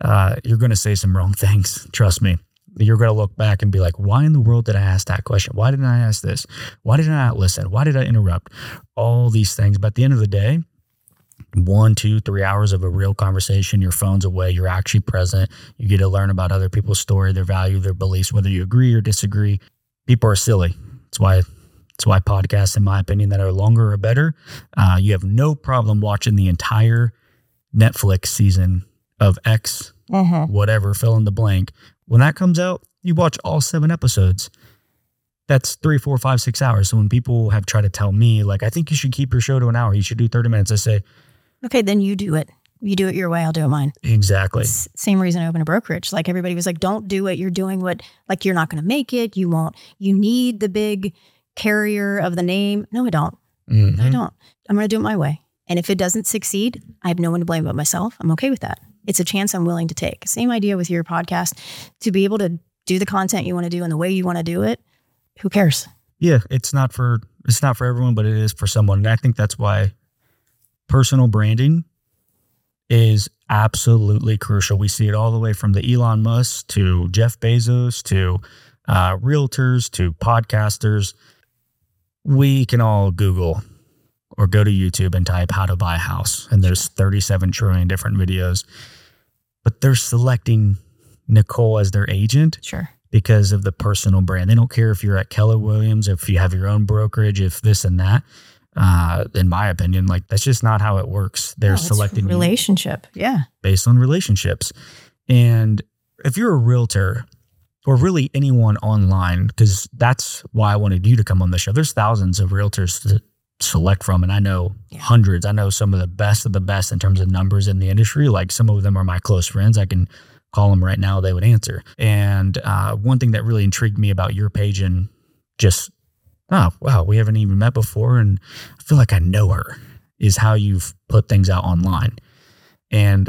uh, you're going to say some wrong things. Trust me. You're going to look back and be like, why in the world did I ask that question? Why didn't I ask this? Why did I not listen? Why did I interrupt? All these things. But at the end of the day, one, two, three hours of a real conversation, your phone's away, you're actually present. You get to learn about other people's story, their value, their beliefs, whether you agree or disagree. People are silly. That's why that's why podcasts, in my opinion, that are longer are better. Uh, you have no problem watching the entire Netflix season of X, uh-huh. whatever, fill in the blank. When that comes out, you watch all seven episodes. That's three, four, five, six hours. So when people have tried to tell me, like, I think you should keep your show to an hour. You should do thirty minutes. I say, okay, then you do it. You do it your way. I'll do it mine. Exactly. S- same reason I opened a brokerage. Like everybody was like, don't do it. You're doing what, like, you're not going to make it. You won't, you need the big carrier of the name. No, I don't. Mm-hmm. I don't. I'm going to do it my way. And if it doesn't succeed, I have no one to blame but myself. I'm okay with that. It's a chance I'm willing to take. Same idea with your podcast. To be able to do the content you want to do in the way you want to do it, who cares? Yeah, it's not for it's not for everyone, but it is for someone. And I think that's why personal branding is absolutely crucial. We see it all the way from the Elon Musk to Jeff Bezos to uh, realtors to podcasters. We can all Google or go to YouTube and type how to buy a house. And there's thirty-seven trillion different videos. But they're selecting Nicole as their agent. Sure. Because of the personal brand. They don't care if you're at Keller Williams, if you have your own brokerage, if this and that. Uh, in my opinion, like that's just not how it works. They're no, selecting relationship. Yeah. Based on relationships. And if you're a realtor or really anyone online, because that's why I wanted you to come on the show. There's thousands of realtors to select from. And I know yeah. hundreds. I know some of the best of the best in terms of numbers in the industry. Like some of them are my close friends. I can call them right now, they would answer. And uh, one thing that really intrigued me about your page and just, oh, wow, we haven't even met before and I feel like I know her is how you've put things out online. And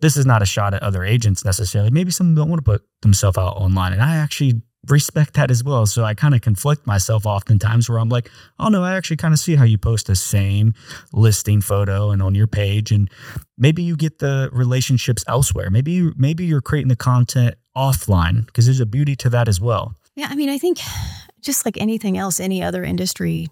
this is not a shot at other agents necessarily. Maybe some don't want to put themselves out online. And I actually respect that as well. So I kind of conflict myself oftentimes where I'm like, oh no, I actually kind of see how you post the same listing photo and on your page. And maybe you get the relationships elsewhere. Maybe, maybe you're creating the content offline because there's a beauty to that as well. Yeah. I mean, I think just like anything else, any other industry,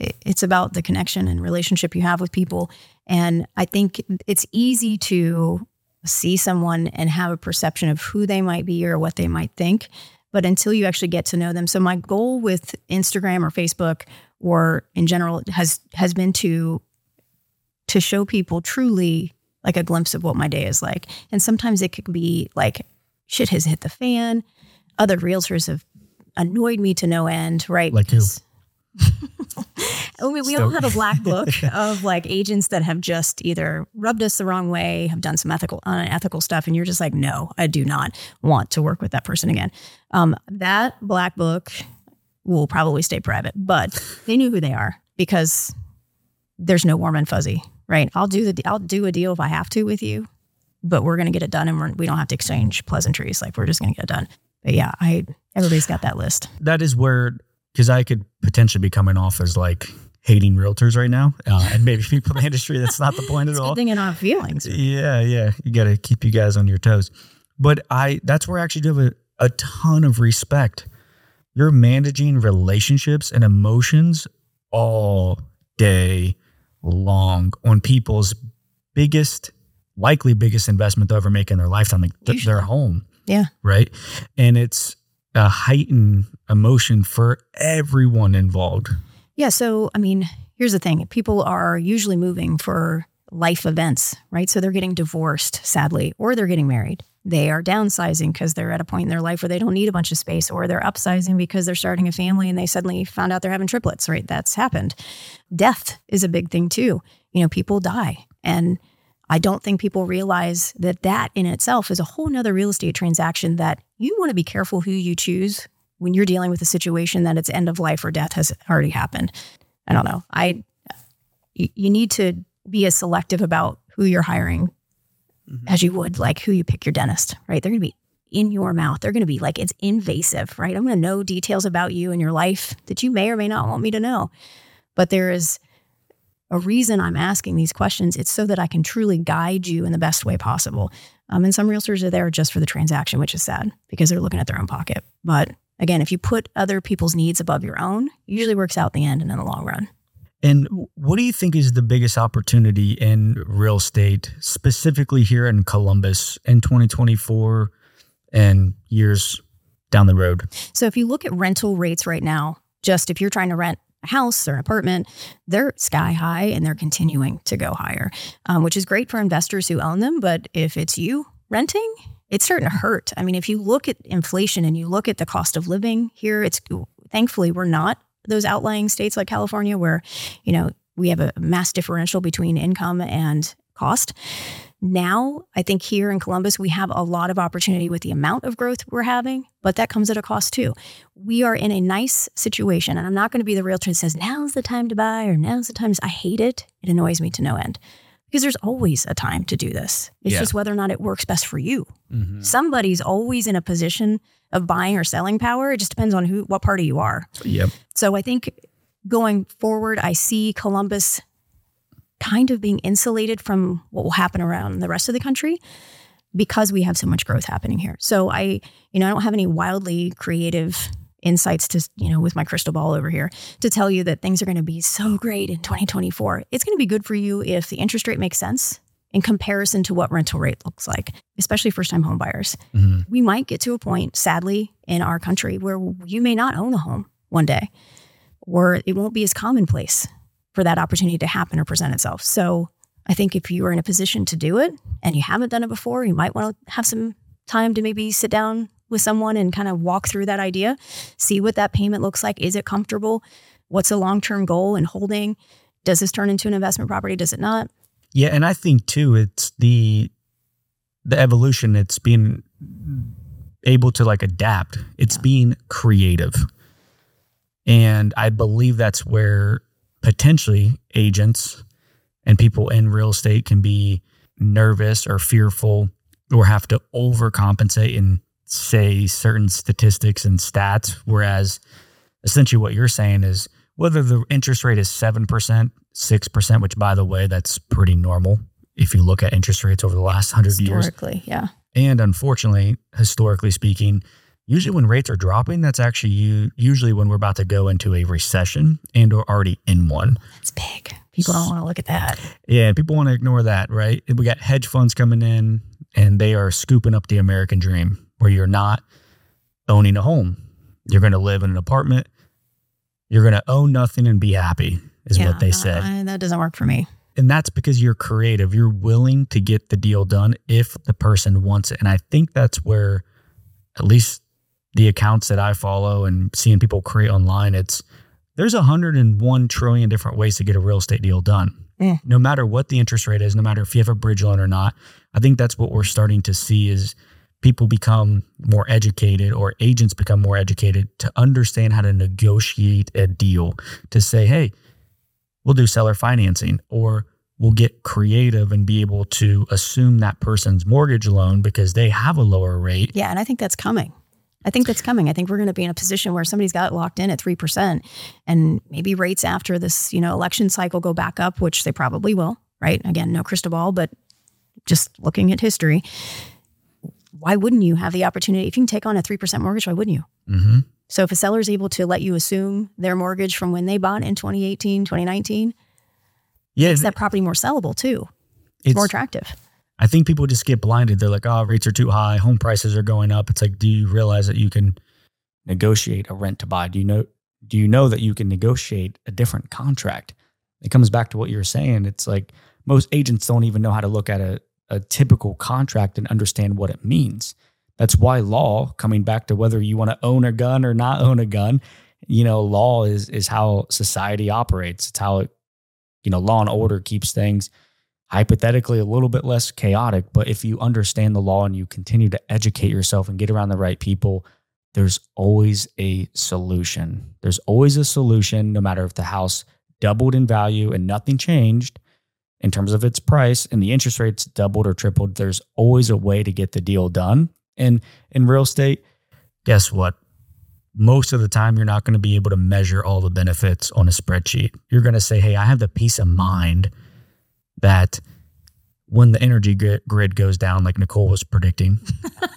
it's about the connection and relationship you have with people. And I think it's easy to see someone and have a perception of who they might be or what they might think, but until you actually get to know them. So my goal with Instagram or Facebook or in general has, has been to, to show people truly like a glimpse of what my day is like. And sometimes it could be like shit has hit the fan. Other realtors have annoyed me to no end, right? Like who? we, we all have a black book of like agents that have just either rubbed us the wrong way, have done some ethical, unethical stuff. And you're just like, no, I do not want to work with that person again. Um, that black book will probably stay private, but they knew who they are because there's no warm and fuzzy, right? I'll do the, I'll do a deal if I have to with you, but we're going to get it done and we're, we don't have to exchange pleasantries. Like we're just going to get it done. But yeah, I, everybody's got that list. That is where, because I could potentially be coming off as like hating realtors right now. Uh, and maybe people in the industry, that's not the point at all. It's a good thing in our feelings. Yeah, yeah. You got to keep you guys on your toes. But I that's where I actually do have a, a ton of respect. You're managing relationships and emotions all day long on people's biggest, likely biggest investment they'll ever make in their lifetime, like th- their home. Yeah. Right. And it's a heightened emotion for everyone involved. Yeah. So, I mean, here's the thing. People are usually moving for life events, right? So they're getting divorced, sadly, or they're getting married. They are downsizing because they're at a point in their life where they don't need a bunch of space, or they're upsizing because they're starting a family and they suddenly found out they're having triplets, right? That's happened. Death is a big thing too. You know, people die, and I don't think people realize that that in itself is a whole nother real estate transaction that you want to be careful who you choose when you're dealing with a situation that it's end of life or death has already happened. I don't know. I, you need to be as selective about who you're hiring mm-hmm. as you would like who you pick your dentist, right? They're going to be in your mouth. They're going to be like, it's invasive, right? I'm going to know details about you and your life that you may or may not want me to know, but there is a reason I'm asking these questions. It's so that I can truly guide you in the best way possible. Um, and some realtors are there just for the transaction, which is sad because they're looking at their own pocket. But again, if you put other people's needs above your own, it usually works out in the end and in the long run. And what do you think is the biggest opportunity in real estate, specifically here in Columbus in twenty twenty-four and years down the road? So if you look at rental rates right now, just if you're trying to rent house or an apartment, they're sky high and they're continuing to go higher, um, which is great for investors who own them. But if it's you renting, it's starting to hurt. I mean, if you look at inflation and you look at the cost of living here, it's thankfully we're not those outlying states like California where, you know, we have a mass differential between income and cost. Now, I think here in Columbus, we have a lot of opportunity with the amount of growth we're having, but that comes at a cost too. We are in a nice situation, and I'm not going to be the realtor that says, now's the time to buy or now's the time. I hate it. It annoys me to no end. because there's always a time to do this. It's yeah. just whether or not it works best for you. Mm-hmm. Somebody's always in a position of buying or selling power. It just depends on who, what party you are. Yep. So I think going forward, I see Columbus kind of being insulated from what will happen around the rest of the country because we have so much growth happening here. So I, you know, I don't have any wildly creative insights to, you know, with my crystal ball over here to tell you that things are going to be so great in twenty twenty-four. It's going to be good for you if the interest rate makes sense in comparison to what rental rate looks like, especially first-time home buyers. Mm-hmm. We might get to a point, sadly, in our country where you may not own a home one day, or it won't be as commonplace for that opportunity to happen or present itself. So I think if you are in a position to do it and you haven't done it before, you might want to have some time to maybe sit down with someone and kind of walk through that idea, see what that payment looks like. Is it comfortable? What's a long-term goal in holding? Does this turn into an investment property? Does it not? Yeah. And I think too, it's the, the evolution. It's being able to like adapt. It's yeah. being creative. And I believe that's where potentially agents and people in real estate can be nervous or fearful or have to overcompensate and say certain statistics and stats, whereas essentially what you're saying is whether the interest rate is seven percent, six percent, which by the way, that's pretty normal if you look at interest rates over the last hundred years. Historically, yeah. And unfortunately, historically speaking, usually when rates are dropping, that's actually usually when we're about to go into a recession and we're already in one. That's big. People don't want to look at that. Yeah, people want to ignore that, right? We got hedge funds coming in and they are scooping up the American dream, where you're not owning a home. You're going to live in an apartment. You're going to own nothing and be happy is yeah, what they said. I, that doesn't work for me. And that's because you're creative. You're willing to get the deal done if the person wants it. And I think that's where at least the accounts that I follow and seeing people create online, it's there's one hundred one trillion different ways to get a real estate deal done. Mm. No matter what the interest rate is, no matter if you have a bridge loan or not. I think that's what we're starting to see is people become more educated, or agents become more educated to understand how to negotiate a deal, to say, hey, we'll do seller financing, or we'll get creative and be able to assume that person's mortgage loan because they have a lower rate. Yeah. And I think that's coming. I think that's coming. I think we're going to be in a position where somebody's got locked in at three percent, and maybe rates after this, you know, election cycle go back up, which they probably will, right? Again, no crystal ball, but just looking at history. Why wouldn't you have the opportunity? If you can take on a three percent mortgage, why wouldn't you? Mm-hmm. So if a seller is able to let you assume their mortgage from when they bought in twenty eighteen, twenty nineteen, yeah, makes that property more sellable too. It's, it's more attractive. I think people just get blinded. They're like, oh, rates are too high. Home prices are going up. It's like, do you realize that you can negotiate a rent to buy? Do you know, do you know that you can negotiate a different contract? It comes back to what you're saying. It's like most agents don't even know how to look at a a typical contract and understand what it means. That's why law, coming back to whether you want to own a gun or not own a gun, you know, law is, is how society operates. It's how, it, you know, law and order keeps things hypothetically a little bit less chaotic. But if you understand the law and you continue to educate yourself and get around the right people, there's always a solution. There's always a solution, no matter if the house doubled in value and nothing changed in terms of its price and the interest rates doubled or tripled. There's always a way to get the deal done. And in real estate, guess what? Most of the time, you're not going to be able to measure all the benefits on a spreadsheet. You're going to say, hey, I have the peace of mind that when the energy grid goes down, like Nicole was predicting.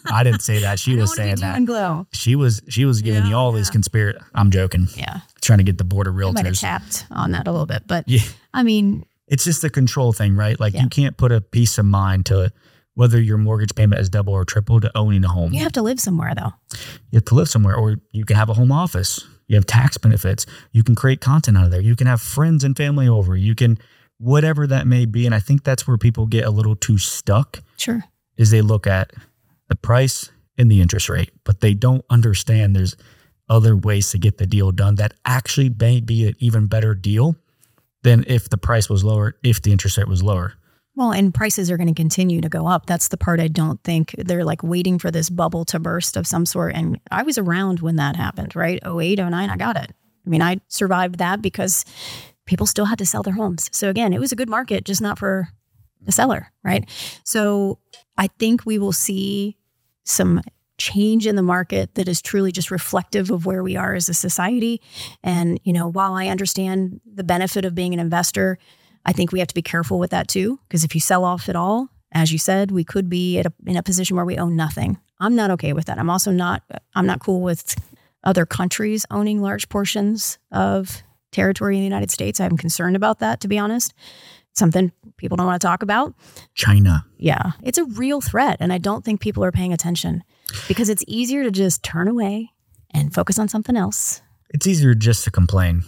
I didn't say that. She was saying that. Glow. She was she was giving yeah, you all yeah. these conspiracy. I'm joking. Yeah. Trying to get the board of realtors. I might have tapped on that a little bit. But yeah. I mean... It's just the control thing, right? Like yeah. you can't put a peace of mind to whether your mortgage payment is double or triple to owning a home. You have to live somewhere though. You have to live somewhere, or you can have a home office. You have tax benefits. You can create content out of there. You can have friends and family over. You can, whatever that may be. And I think that's where people get a little too stuck. Sure. Is they look at the price and the interest rate, but they don't understand there's other ways to get the deal done that actually may be an even better deal than if the price was lower, if the interest rate was lower. Well, and prices are going to continue to go up. That's the part I don't think they're like waiting for this bubble to burst of some sort. And I was around when that happened, right? oh eight, oh nine, I got it. I mean, I survived that because people still had to sell their homes. So again, it was a good market, just not for the seller, right? So I think we will see some change in the market that is truly just reflective of where we are as a society. And, you know, while I understand the benefit of being an investor, I think we have to be careful with that too, because if you sell off at all, as you said, we could be at a, in a position where we own nothing. I'm not okay with that. I'm also not, I'm not cool with other countries owning large portions of territory in the United States. I'm concerned about that, to be honest. It's something people don't want to talk about. China. Yeah. It's a real threat. And I don't think people are paying attention, because it's easier to just turn away and focus on something else. It's easier just to complain.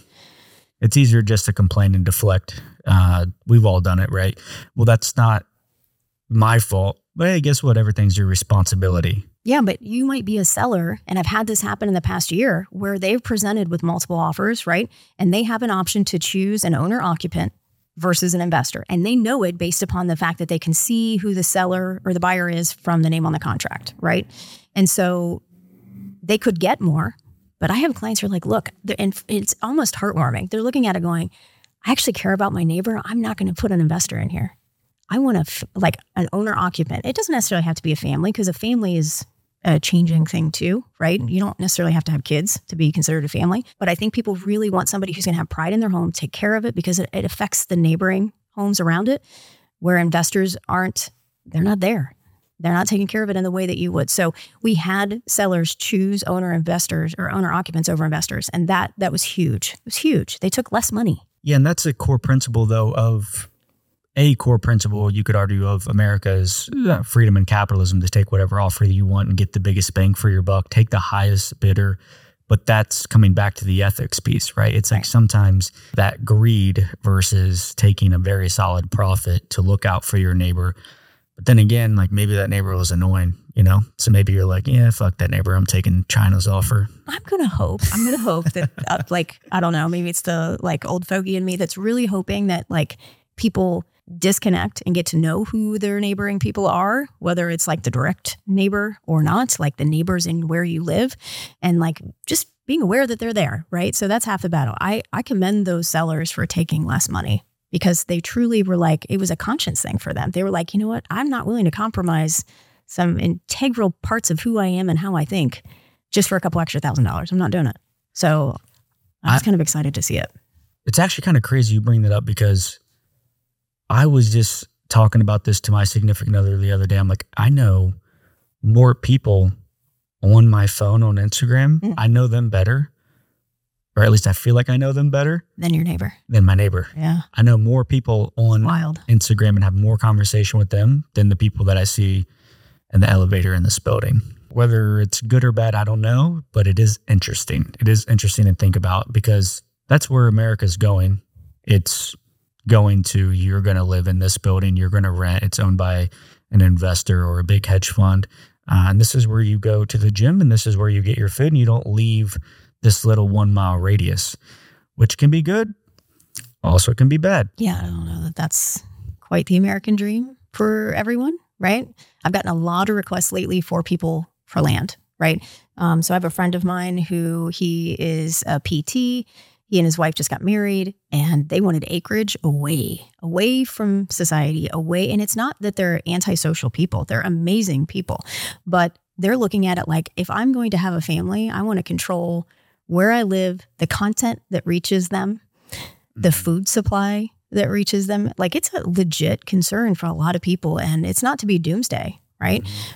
It's easier just to complain and deflect. Uh, we've all done it, right? Well, that's not my fault. But hey, guess what? Everything's your responsibility. Yeah, but you might be a seller, and I've had this happen in the past year where they've presented with multiple offers, right? And they have an option to choose an owner-occupant versus an investor. And they know it based upon the fact that they can see who the seller or the buyer is from the name on the contract, right? And so they could get more, but I have clients who are like, look, and it's almost heartwarming. They're looking at it going, I actually care about my neighbor. I'm not going to put an investor in here. I want a f- like an owner-occupant. It doesn't necessarily have to be a family, because a family is a changing thing too, right? You don't necessarily have to have kids to be considered a family. But I think people really want somebody who's going to have pride in their home, take care of it, because it, it affects the neighboring homes around it, where investors aren't, they're not there. They're not taking care of it in the way that you would. So we had sellers choose owner investors or owner occupants over investors. And that that was huge. It was huge. They took less money. Yeah. And that's a core principle though of... A core principle, you could argue, of America is freedom and capitalism, to take whatever offer you want and get the biggest bang for your buck, take the highest bidder. But that's coming back to the ethics piece, right? It's like sometimes that greed versus taking a very solid profit to look out for your neighbor. But then again, like maybe that neighbor was annoying, you know? So maybe you're like, yeah, fuck that neighbor. I'm taking China's offer. I'm going to hope. I'm going to hope that uh, like, I don't know, maybe it's the like old fogey in me that's really hoping that like people disconnect and get to know who their neighboring people are, whether it's like the direct neighbor or not, like the neighbors in where you live, and like just being aware that they're there, right? So that's half the battle. I, I commend those sellers for taking less money, because they truly were like, it was a conscience thing for them. They were like, you know what? I'm not willing to compromise some integral parts of who I am and how I think just for a couple extra thousand dollars. I'm not doing it. So I was I, kind of excited to see it. It's actually kind of crazy you bring that up, because I was just talking about this to my significant other the other day. I'm like, I know more people on my phone, on Instagram. Mm. I know them better, or at least I feel like I know them better. Than your neighbor. Than my neighbor. Yeah. I know more people on Wild. Instagram and have more conversation with them than the people that I see in the elevator in this building. Whether it's good or bad, I don't know, but it is interesting. It is interesting to think about, because that's where America's going. It's going to, you're going to live in this building, you're going to rent, it's owned by an investor or a big hedge fund. Uh, and this is where you go to the gym, and this is where you get your food, and you don't leave this little one mile radius, which can be good. Also can be bad. Yeah. I don't know that that's quite the American dream for everyone, right? I've gotten a lot of requests lately for people for land, right? Um, so I have a friend of mine who he is a P T. He and his wife just got married, and they wanted acreage away, away from society, away. And it's not that they're antisocial people. They're amazing people, but they're looking at it like, if I'm going to have a family, I want to control where I live, the content that reaches them, the food supply that reaches them. Like, it's a legit concern for a lot of people, and it's not to be doomsday, right? Mm-hmm.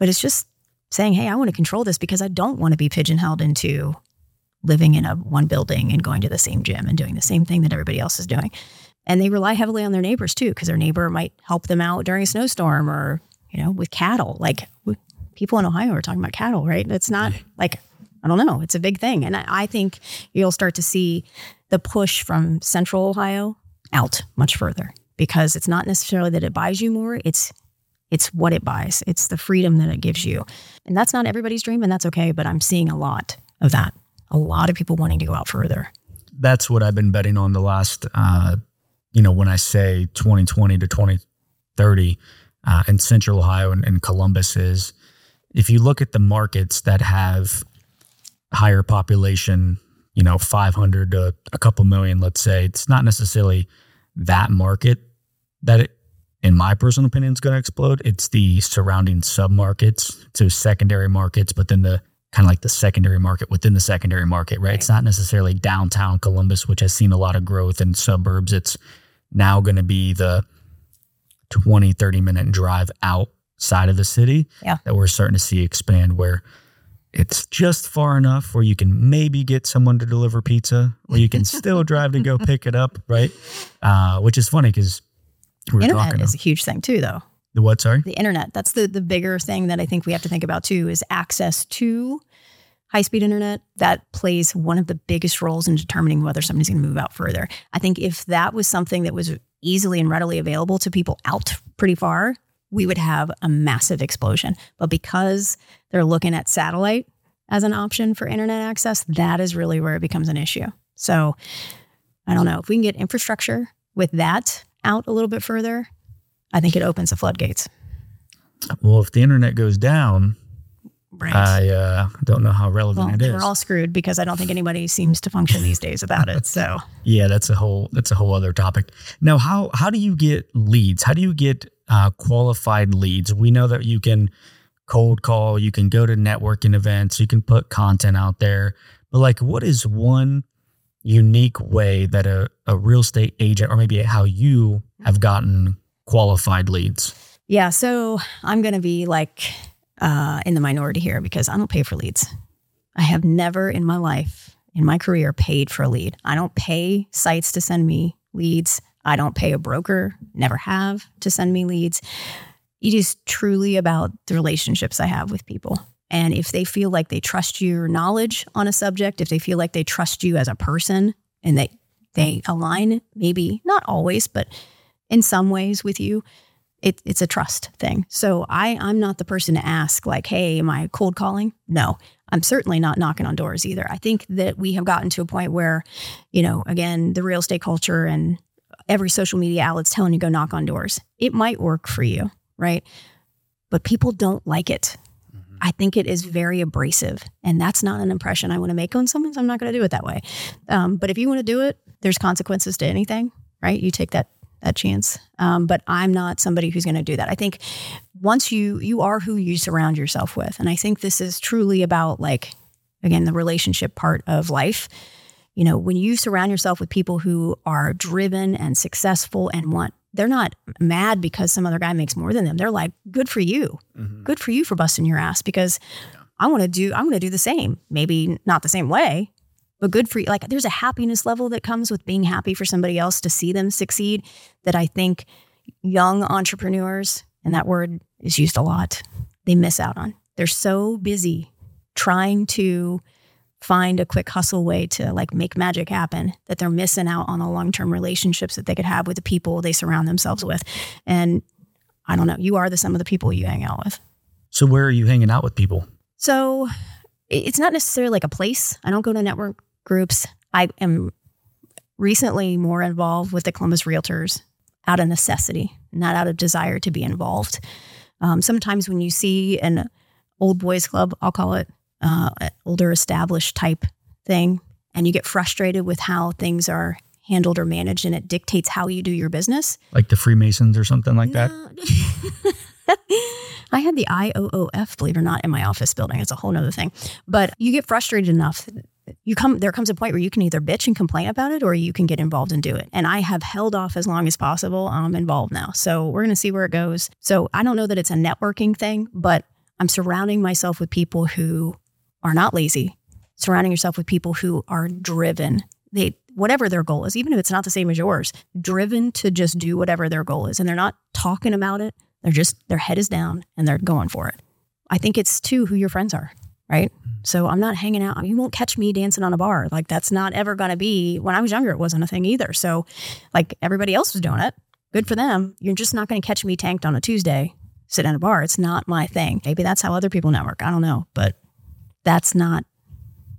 But it's just saying, hey, I want to control this, because I don't want to be pigeonholed into living in a one building and going to the same gym and doing the same thing that everybody else is doing. And they rely heavily on their neighbors too, because their neighbor might help them out during a snowstorm, or, you know, with cattle. Like, people in Ohio are talking about cattle, right? It's not like, I don't know. It's a big thing. And I, I think you'll start to see the push from Central Ohio out much further, because it's not necessarily that it buys you more. It's, it's what it buys. It's the freedom that it gives you. And that's not everybody's dream, and that's okay. But I'm seeing a lot of that. A lot of people wanting to go out further. That's what I've been betting on the last, uh, you know, when I say twenty twenty to twenty thirty uh, in Central Ohio and, and Columbus, is if you look at the markets that have higher population, you know, five hundred to a couple million, let's say, it's not necessarily that market that it in my personal opinion, is going to explode. It's the surrounding submarkets to secondary markets, but then the kind of like the secondary market within the secondary market, right? right? It's not necessarily downtown Columbus, which has seen a lot of growth in suburbs. It's now going to be the twenty, thirty minute drive outside of the city yeah. that we're starting to see expand, where it's just far enough where you can maybe get someone to deliver pizza, or you can still drive to go pick it up, right? Uh, which is funny because we're internet talking. Internet is a huge thing too, though. The what, sorry? The internet. That's the, the bigger thing that I think we have to think about too, is access to high-speed internet. That plays one of the biggest roles in determining whether somebody's going to move out further. I think if that was something that was easily and readily available to people out pretty far, we would have a massive explosion. But because they're looking at satellite as an option for internet access, that is really where it becomes an issue. So I don't know if we can get infrastructure with that out a little bit further. I think it opens the floodgates. Well, if the internet goes down, right. I uh, don't know how relevant well, it is. We're all screwed because I don't think anybody seems to function these days without it. So yeah, that's a whole, that's a whole other topic. Now, how, how do you get leads? How do you get Uh, qualified leads? We know that you can cold call, you can go to networking events, you can put content out there, but like, what is one unique way that a, a real estate agent, or maybe how you have gotten qualified leads? Yeah. So I'm going to be like uh, in the minority here because I don't pay for leads. I have never in my life, in my career, paid for a lead. I don't pay sites to send me leads. I don't pay a broker, never have, to send me leads. It is truly about the relationships I have with people. And if they feel like they trust your knowledge on a subject, if they feel like they trust you as a person and they, they align, maybe not always, but in some ways with you, it, it's a trust thing. So I, I'm not the person to ask like, hey, am I cold calling? No. I'm certainly not knocking on doors either. I think that we have gotten to a point where, you know, again, the real estate culture and every social media outlet's telling you go knock on doors. It might work for you, right? But people don't like it. Mm-hmm. I think it is very abrasive, and that's not an impression I want to make on someone, so I'm not going to do it that way. Um, but if you want to do it, there's consequences to anything, right? You take that that chance. Um, but I'm not somebody who's going to do that. I think once you, you are who you surround yourself with. And I think this is truly about, like, again, the relationship part of life. You know, when you surround yourself with people who are driven and successful and want, they're not mad because some other guy makes more than them. They're like, good for you. Mm-hmm. Good for you for busting your ass, because yeah. I want to do, I want to do the same, maybe not the same way, but good for you. Like, there's a happiness level that comes with being happy for somebody else to see them succeed that I think young entrepreneurs, and that word is used a lot, they miss out on. They're so busy trying to find a quick hustle way to like make magic happen that they're missing out on the long-term relationships that they could have with the people they surround themselves with. And I don't know, you are the sum of the people you hang out with. So where are you hanging out with people? So it's not necessarily like a place. I don't go to network groups. I am recently more involved with the Columbus Realtors out of necessity, not out of desire to be involved. Um, sometimes when you see an old boys club, I'll call it, Uh, older established type thing, and you get frustrated with how things are handled or managed, and it dictates how you do your business. Like the Freemasons or something like no. that? I had the I O O F, believe it or not, in my office building. It's a whole nother thing. But you get frustrated enough. You come. There comes a point where you can either bitch and complain about it, or you can get involved and do it. And I have held off as long as possible. I'm involved now. So we're going to see where it goes. So I don't know that it's a networking thing, but I'm surrounding myself with people who are not lazy, surrounding yourself with people who are driven. They, whatever their goal is, even if it's not the same as yours, driven to just do whatever their goal is. And they're not talking about it. They're just, their head is down and they're going for it. I think it's too who your friends are, right? So I'm not hanging out. You won't catch me dancing on a bar. Like, that's not ever going to be, when I was younger, it wasn't a thing either. So like, everybody else was doing it. Good for them. You're just not going to catch me tanked on a Tuesday, sit in a bar. It's not my thing. Maybe that's how other people network. I don't know, but That's not,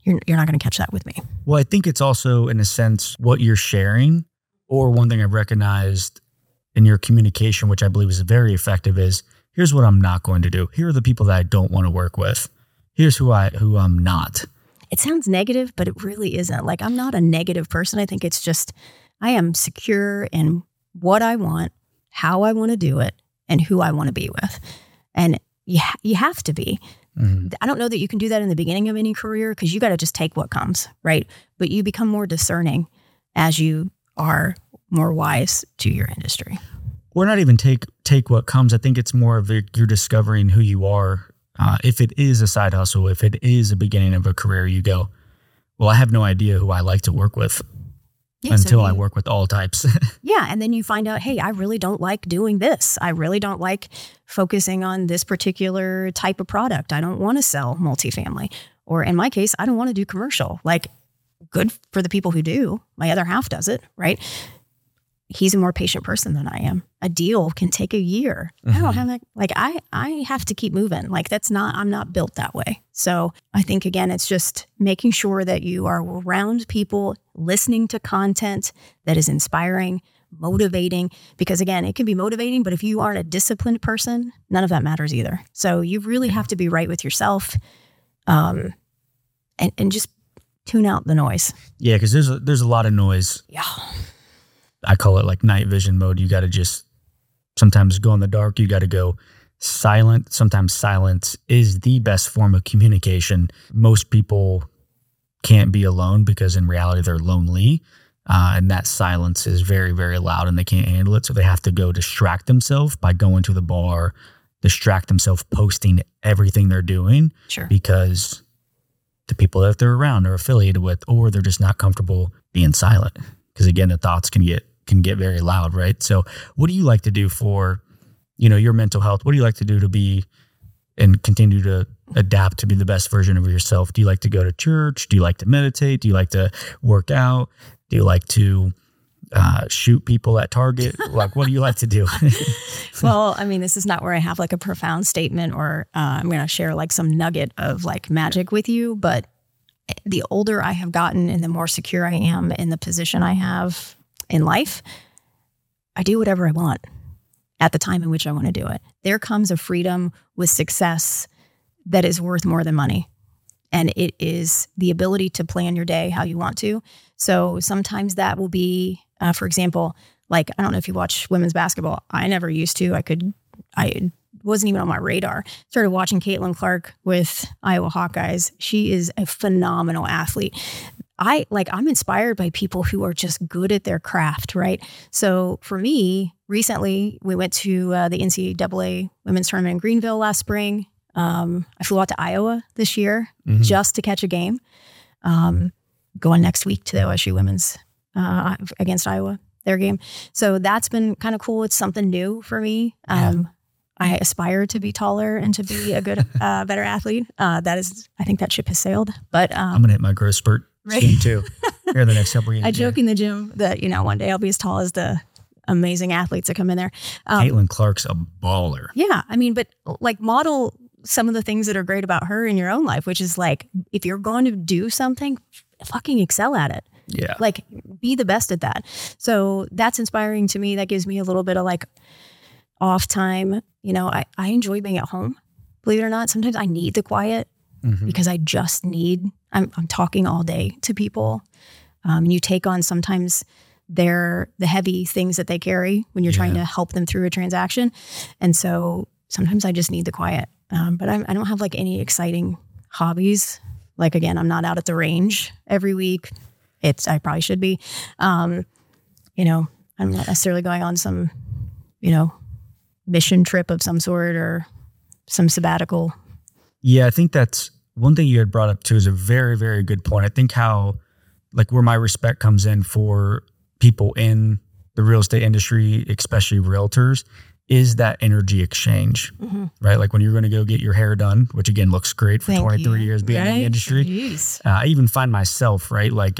you're, you're not going to catch that with me. Well, I think it's also, in a sense, what you're sharing, or one thing I've recognized in your communication, which I believe is very effective, is here's what I'm not going to do. Here are the people that I don't want to work with. Here's who I, who I'm not. It sounds negative, but it really isn't. Like, I'm not a negative person. I think it's just, I am secure in what I want, how I want to do it, and who I want to be with. And you, ha- you have to be. Mm-hmm. I don't know that you can do that in the beginning of any career, because you got to just take what comes, right? But you become more discerning as you are more wise to your industry. Or not even take take what comes. I think it's more of a, you're discovering who you are. Uh, if it is a side hustle, if it is a beginning of a career, you go, well, I have no idea who I like to work with. Yeah, until so you, I work with all types. Yeah. And then you find out, hey, I really don't like doing this. I really don't like focusing on this particular type of product. I don't want to sell multifamily. Or in my case, I don't want to do commercial. Like, good for the people who do. My other half does it, right? He's a more patient person than I am. A deal can take a year. Mm-hmm. I don't have that. Like I, I have to keep moving. Like that's not, I'm not built that way. So I think, again, it's just making sure that you are around people, listening to content that is inspiring, motivating, because again, it can be motivating, but if you aren't a disciplined person, none of that matters either. So you really have to be right with yourself, um, and, and just tune out the noise. Yeah. Cause there's a, there's a lot of noise. Yeah. I call it like night vision mode. You got to just sometimes go in the dark. You got to go silent. Sometimes silence is the best form of communication. Most people can't be alone because in reality they're lonely. Uh, and that silence is very, very loud and they can't handle it. So they have to go distract themselves by going to the bar, distract themselves, posting everything they're doing. Sure. Because the people that they're around are affiliated with, or they're just not comfortable being silent. Because again, the thoughts can get can get very loud, right? So what do you like to do for, you know, your mental health? What do you like to do to be and continue to adapt to be the best version of yourself? Do you like to go to church? Do you like to meditate? Do you like to work out? Do you like to uh, shoot people at Target? Like, what do you like to do? Well, I mean, this is not where I have like a profound statement or uh, I'm going to share like some nugget of like magic with you, but the older I have gotten and the more secure I am in the position I have in life, I do whatever I want at the time in which I want to do it. There comes a freedom with success that is worth more than money. And it is the ability to plan your day how you want to. So sometimes that will be, uh, for example, like, I don't know if you watch women's basketball. I never used to. I could, I wasn't even on my radar. Started watching Caitlin Clark with Iowa Hawkeyes. She is a phenomenal athlete. I like, I'm inspired by people who are just good at their craft, right? So for me, recently we went to uh, the N C double A women's tournament in Greenville last spring. Um, I flew out to Iowa this year mm-hmm. just to catch a game. Um, going next week to the O S U women's uh, against Iowa, their game. So that's been kind of cool. It's something new for me. Um, yeah. I aspire to be taller and to be a good, uh, better athlete. Uh, that is, I think that ship has sailed, but, um, I'm going to hit my growth spurt right? soon too. Here the next couple years. I joke in the gym that, you know, one day I'll be as tall as the amazing athletes that come in there. Um, Caitlin Clark's a baller. Yeah. I mean, but like model some of the things that are great about her in your own life, which is like, if you're going to do something, fucking excel at it. Yeah. Like be the best at that. So that's inspiring to me. That gives me a little bit of like off time. You know, I, I enjoy being at home, believe it or not. Sometimes I need the quiet mm-hmm. because I just need, I'm, I'm talking all day to people. Um, and you take on sometimes their, the heavy things that they carry when you're yeah. trying to help them through a transaction. And so sometimes I just need the quiet. Um, but I, I don't have like any exciting hobbies. Like, again, I'm not out at the range every week. It's, I probably should be, um, you know, I'm not necessarily going on some, you know, mission trip of some sort or some sabbatical. Yeah, I think that's one thing you had brought up too is a very, very good point. I think how, like where my respect comes in for people in the real estate industry, especially realtors, is that energy exchange, mm-hmm. right? Like when you're going to go get your hair done, which again looks great for Thank twenty-three you. years being right? in the industry. Jeez. Uh, I even find myself, right? Like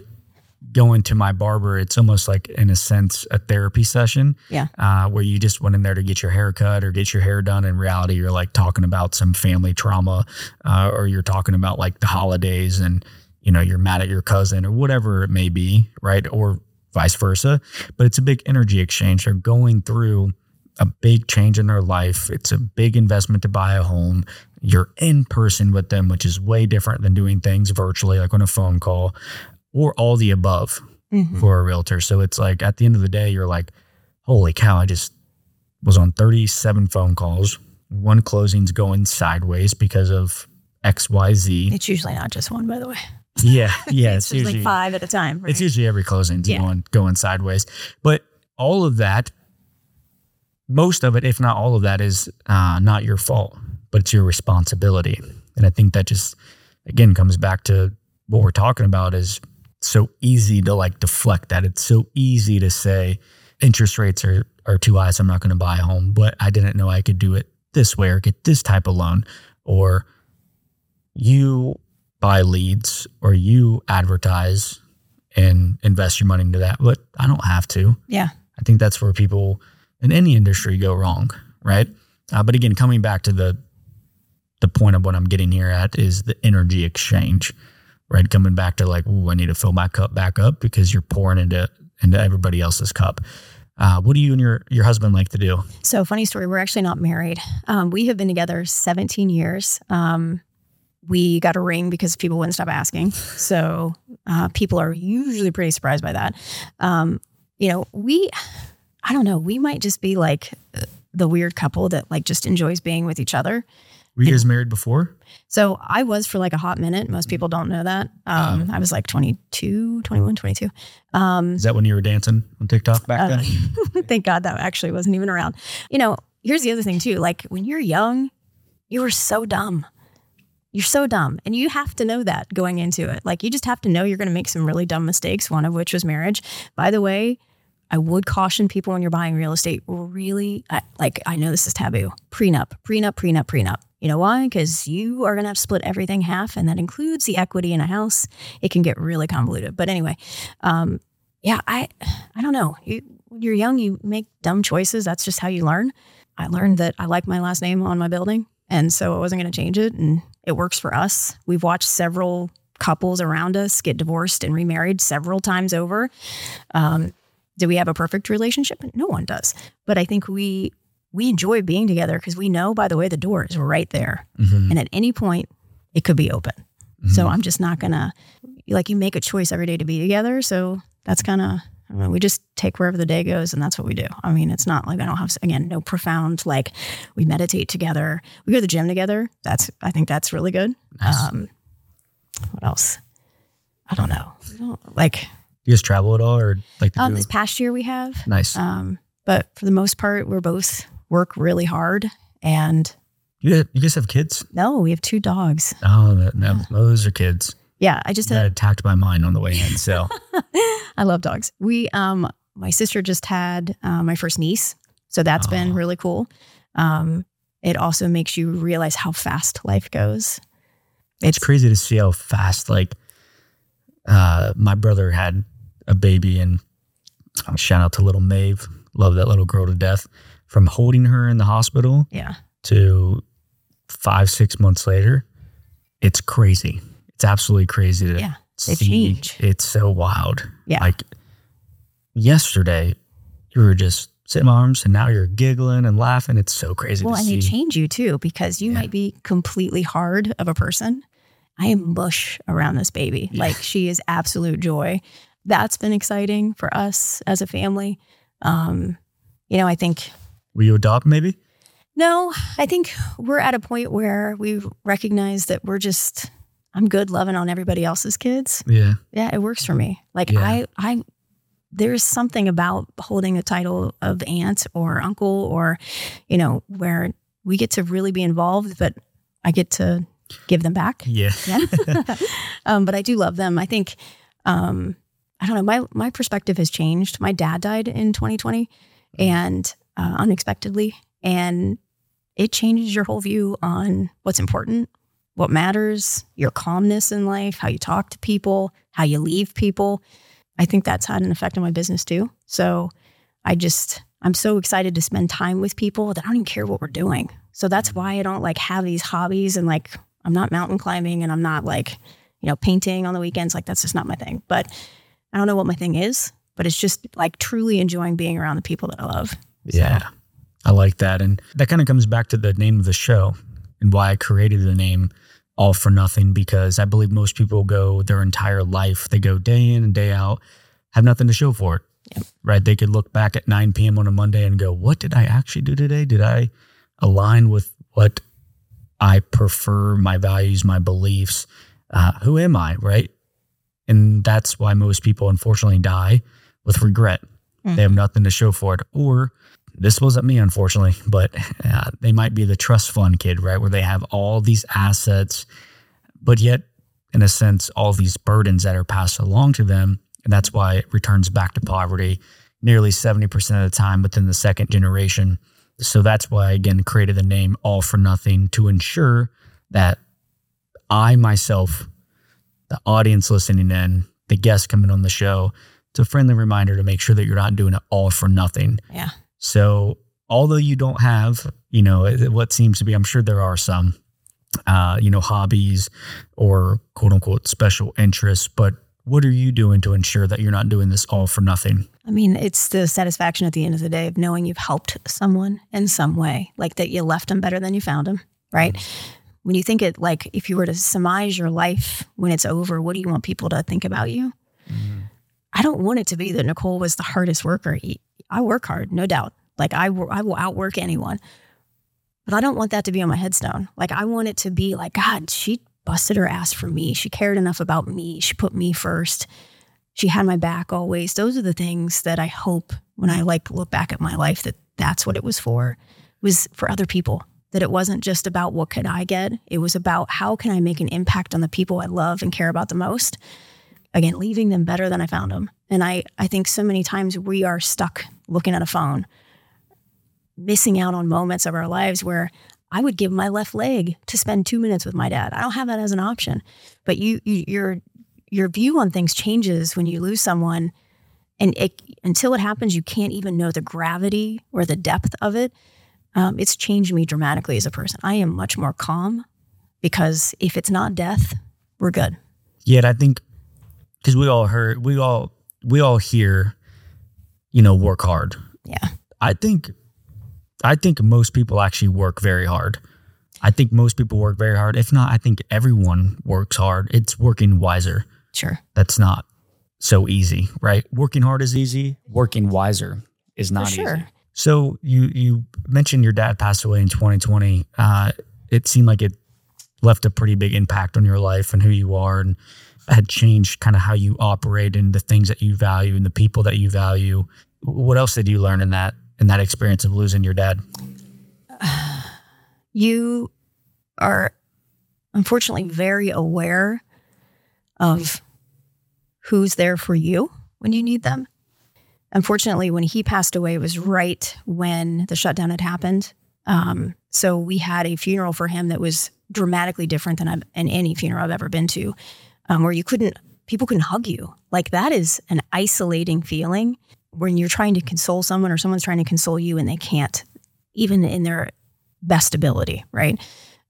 going to my barber, it's almost like, in a sense, a therapy session. Yeah. Uh, where you just went in there to get your hair cut or get your hair done. In reality, you're like talking about some family trauma uh, or you're talking about like the holidays and, you know, you're mad at your cousin or whatever it may be, right? Or vice versa. But it's a big energy exchange. They're going through a big change in their life. It's a big investment to buy a home. You're in person with them, which is way different than doing things virtually, like on a phone call. Or all the above mm-hmm. for a realtor. So it's like at the end of the day, you're like, holy cow, I just was on thirty-seven phone calls. One closing's going sideways because of X, Y, Z. It's usually not just one, by the way. Yeah. Yeah. it's it's usually like five at a time. Right? It's usually every closing's yeah. going, going sideways. But all of that, most of it, if not all of that, is uh, not your fault, but it's your responsibility. And I think that just, again, comes back to what we're talking about is so easy to like deflect that. It's so easy to say interest rates are, are too high, so I'm not going to buy a home, but I didn't know I could do it this way or get this type of loan, or you buy leads or you advertise and invest your money into that, but I don't have to. Yeah. I think that's where people in any industry go wrong, right? Uh, but again, coming back to the the point of what I'm getting here at is the energy exchange, right? Coming back to like, ooh, I need to fill my cup back up because you're pouring into into everybody else's cup. Uh, what do you and your, your husband like to do? So funny story, we're actually not married. Um, we have been together seventeen years. Um, we got a ring because people wouldn't stop asking. So uh, people are usually pretty surprised by that. Um, you know, we, I don't know, we might just be like the weird couple that like just enjoys being with each other. Were you guys married before? So I was for like a hot minute. Most people don't know that. Um, um, I was like twenty-two, twenty-one, twenty-two. Um, is that when you were dancing on TikTok back uh, then? Thank God that actually wasn't even around. You know, here's the other thing too. Like when you're young, you are so dumb. You're so dumb. And you have to know that going into it. Like you just have to know you're going to make some really dumb mistakes, one of which was marriage. By the way, I would caution people when you're buying real estate, really, I, like I know this is taboo, prenup, prenup, prenup, prenup. You know why? Because you are going to have to split everything half, and that includes the equity in a house. It can get really convoluted. But anyway, um, yeah, I I don't know. You, when you're young, you make dumb choices. That's just how you learn. I learned that I like my last name on my building, and so I wasn't going to change it, and it works for us. We've watched several couples around us get divorced and remarried several times over. Um, do we have a perfect relationship? No one does. But I think we... we enjoy being together because we know, by the way, the door is right there. Mm-hmm. And at any point it could be open. Mm-hmm. So I'm just not going to, like, you make a choice every day to be together. So that's kind of, I don't know, we just take wherever the day goes and that's what we do. I mean, it's not like I don't have, again, no profound, like we meditate together. We go to the gym together. That's, I think that's really good. Nice. Um, what else? I don't know. I don't, like, you guys travel at all or like the um, this past year we have. Nice. Um, but for the most part, we're both work really hard. And you guys have kids? No, we have two dogs. Oh, that, no, those are kids. Yeah. I just had, got attacked by mine on the way in. So I love dogs. We, um, my sister just had uh, my first niece. So that's oh. been really cool. Um, it also makes you realize how fast life goes. It's, it's crazy to see how fast, like, uh, my brother had a baby, and oh, shout out to little Maeve. Love that little girl to death. From holding her in the hospital yeah. to five, six months later, it's crazy. It's absolutely crazy to yeah, see. Change. It's so wild. Yeah. Like yesterday, you were just sitting in my arms and now you're giggling and laughing. It's so crazy well, to see. Well, and they change you too because you yeah. might be completely hard of a person. I am mush around this baby. Yeah. Like she is absolute joy. That's been exciting for us as a family. Um, you know, I think... Will you adopt maybe? No, I think we're at a point where we recognize that we're just, I'm good loving on everybody else's kids. Yeah. Yeah. It works for me. Like yeah. I, I, there's something about holding the title of aunt or uncle or, you know, where we get to really be involved, but I get to give them back. Yeah. yeah. um, but I do love them. I think, um, I don't know, my, my perspective has changed. My dad died in twenty twenty and Uh, unexpectedly. And it changes your whole view on what's important, what matters, your calmness in life, how you talk to people, how you leave people. I think that's had an effect on my business too. So I just, I'm so excited to spend time with people that I don't even care what we're doing. So that's why I don't like have these hobbies and like, I'm not mountain climbing and I'm not like, you know, painting on the weekends. Like that's just not my thing, but I don't know what my thing is, but it's just like truly enjoying being around the people that I love. Yeah, so. I like that. And that kind of comes back to the name of the show and why I created the name All for Nothing, because I believe most people go their entire life. They go day in and day out, have nothing to show for it. Yep. Right? They could look back at nine p.m. on a Monday and go, what did I actually do today? Did I align with what I prefer, my values, my beliefs? Uh, who am I, right? And that's why most people, unfortunately, die with regret. Mm-hmm. They have nothing to show for it. Or this wasn't me, unfortunately, but uh, they might be the trust fund kid, right? Where they have all these assets, but yet, in a sense, all these burdens that are passed along to them. And that's why it returns back to poverty nearly seventy percent of the time within the second generation. So that's why I, again, created the name All for Nothing to ensure that I, myself, the audience listening in, the guests coming on the show, it's a friendly reminder to make sure that you're not doing it all for nothing. Yeah. So although you don't have, you know, what seems to be, I'm sure there are some, uh, you know, hobbies or quote unquote special interests, but what are you doing to ensure that you're not doing this all for nothing? I mean, it's the satisfaction at the end of the day of knowing you've helped someone in some way, like that you left them better than you found them, right? Mm-hmm. When you think it, like if you were to surmise your life when it's over, what do you want people to think about you? Mm-hmm. I don't want it to be that Nicole was the hardest worker. I work hard, no doubt. Like I, I will outwork anyone, but I don't want that to be on my headstone. Like I want it to be like, God, she busted her ass for me. She cared enough about me. She put me first. She had my back always. Those are the things that I hope when I like look back at my life that that's what it was for, was for other people. That it wasn't just about what could I get. It was about how can I make an impact on the people I love and care about the most. Again, leaving them better than I found them. And I, I think so many times we are stuck looking at a phone, missing out on moments of our lives where I would give my left leg to spend two minutes with my dad. I don't have that as an option. But you, you your your view on things changes when you lose someone. And it, until it happens, you can't even know the gravity or the depth of it. Um, it's changed me dramatically as a person. I am much more calm because if it's not death, we're good. Yeah, I think because we all heard, we all we all hear, you know, work hard. Yeah, I think I think most people actually work very hard. I think most people work very hard. If not, I think everyone works hard. It's working wiser. Sure, that's not so easy, right? Working hard is easy. Working wiser is not easy. For sure. So you you mentioned your dad passed away in twenty twenty. Uh, it seemed like it left a pretty big impact on your life and who you are, and had changed kind of how you operate and the things that you value and the people that you value. What else did you learn in that in that experience of losing your dad? Uh, you are unfortunately very aware of who's there for you when you need them. Unfortunately, when he passed away, it was right when the shutdown had happened. Um, so we had a funeral for him that was dramatically different than I've, in any funeral I've ever been to, um, where you couldn't, people couldn't hug you. Like that is an isolating feeling when you're trying to console someone or someone's trying to console you and they can't, even in their best ability, right?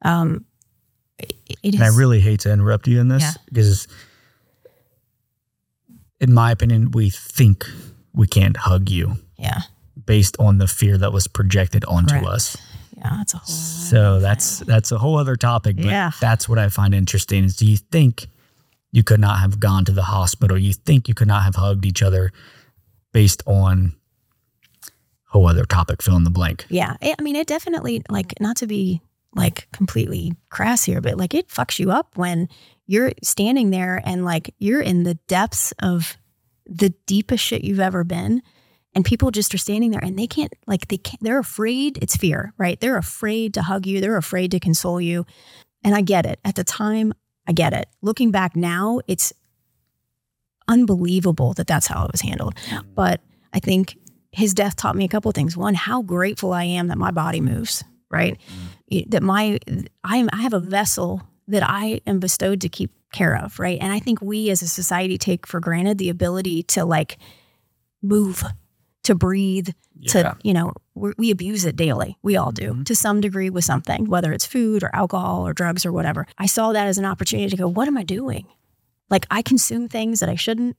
Um, it, it is, and I really hate to interrupt you in this because, yeah. In my opinion, we think we can't hug you. Yeah. Based on the fear that was projected onto Correct. Us. Yeah, that's a whole So that's thing. that's a whole other topic, but yeah. That's what I find interesting is, do you think you could not have gone to the hospital? You think you could not have hugged each other based on whole other topic, fill in the blank. Yeah. I mean, it definitely, like, not to be like completely crass here, but like it fucks you up when you're standing there and like you're in the depths of the deepest shit you've ever been. And people just are standing there and they can't, like, they can't, they're afraid. It's fear, right? They're afraid to hug you. They're afraid to console you. And I get it. At the time, I get it. Looking back now, it's unbelievable that that's how it was handled. But I think his death taught me a couple of things. One, how grateful I am that my body moves, right? That my, I am, I have a vessel that I am bestowed to keep care of, right? And I think we as a society take for granted the ability to like move, to breathe, yeah. to, you know, we're, we abuse it daily. We all do mm-hmm. to some degree with something, whether it's food or alcohol or drugs or whatever. I saw that as an opportunity to go, what am I doing? Like I consume things that I shouldn't.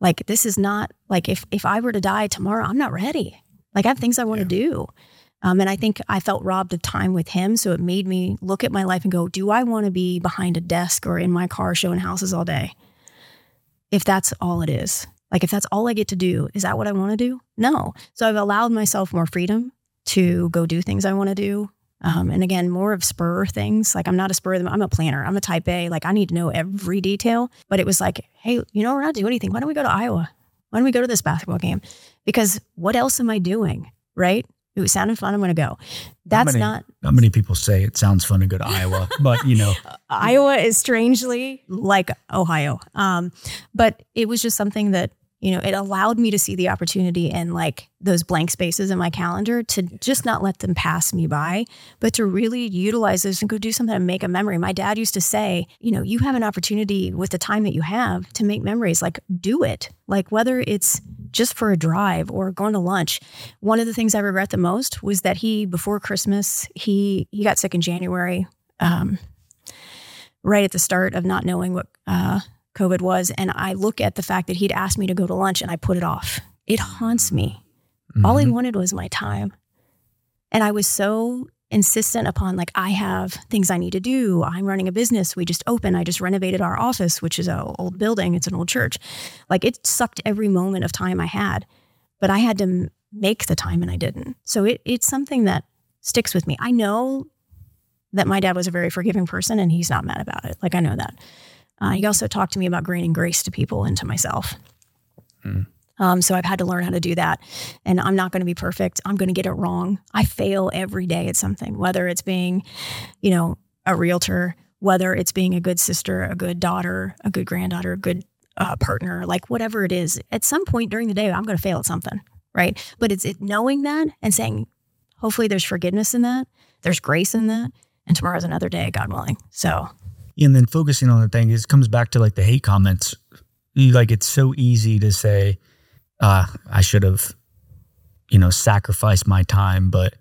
Like this is not like if, if I were to die tomorrow, I'm not ready. Like I have things I want to yeah. do. Um, and I think I felt robbed of time with him. So it made me look at my life and go, do I want to be behind a desk or in my car showing houses all day? If that's all it is. Like, if that's all I get to do, is that what I want to do? No. So I've allowed myself more freedom to go do things I want to do. Um, and again, more of spur things. Like, I'm not a spur of them. I'm a planner. I'm a type A. Like, I need to know every detail. But it was like, hey, you know, we're not doing anything. Why don't we go to Iowa? Why don't we go to this basketball game? Because what else am I doing? Right? It sounded fun. I'm going to go. That's not, many, not. Not many people say it sounds fun to go to Iowa, but you know, Iowa is strangely like Ohio. Um, but it was just something that, you know, it allowed me to see the opportunity and like those blank spaces in my calendar to just not let them pass me by, but to really utilize this and go do something and make a memory. My dad used to say, you know, you have an opportunity with the time that you have to make memories, like do it. Like whether it's just for a drive or going to lunch. One of the things I regret the most was that he, before Christmas, he, he got sick in January, um, right at the start of not knowing what, uh, COVID was. And I look at the fact that he'd asked me to go to lunch and I put it off. It haunts me. Mm-hmm. All he wanted was my time. And I was so insistent upon like, I have things I need to do. I'm running a business. We just opened. I just renovated our office, which is an old building. It's an old church. Like it sucked every moment of time I had, but I had to make the time and I didn't. So it it's something that sticks with me. I know that my dad was a very forgiving person and he's not mad about it. Like I know that. Uh, he also talked to me about granting grace to people and to myself. Mm. Um, so I've had to learn how to do that. And I'm not going to be perfect. I'm going to get it wrong. I fail every day at something, whether it's being, you know, a realtor, whether it's being a good sister, a good daughter, a good granddaughter, a good uh, partner, like whatever it is. At some point during the day, I'm going to fail at something, right? But it's it knowing that and saying, hopefully there's forgiveness in that. There's grace in that. And tomorrow's another day, God willing. So... And then focusing on the thing is comes back to like the hate comments. You, like it's so easy to say, uh, I should have, you know, sacrificed my time. But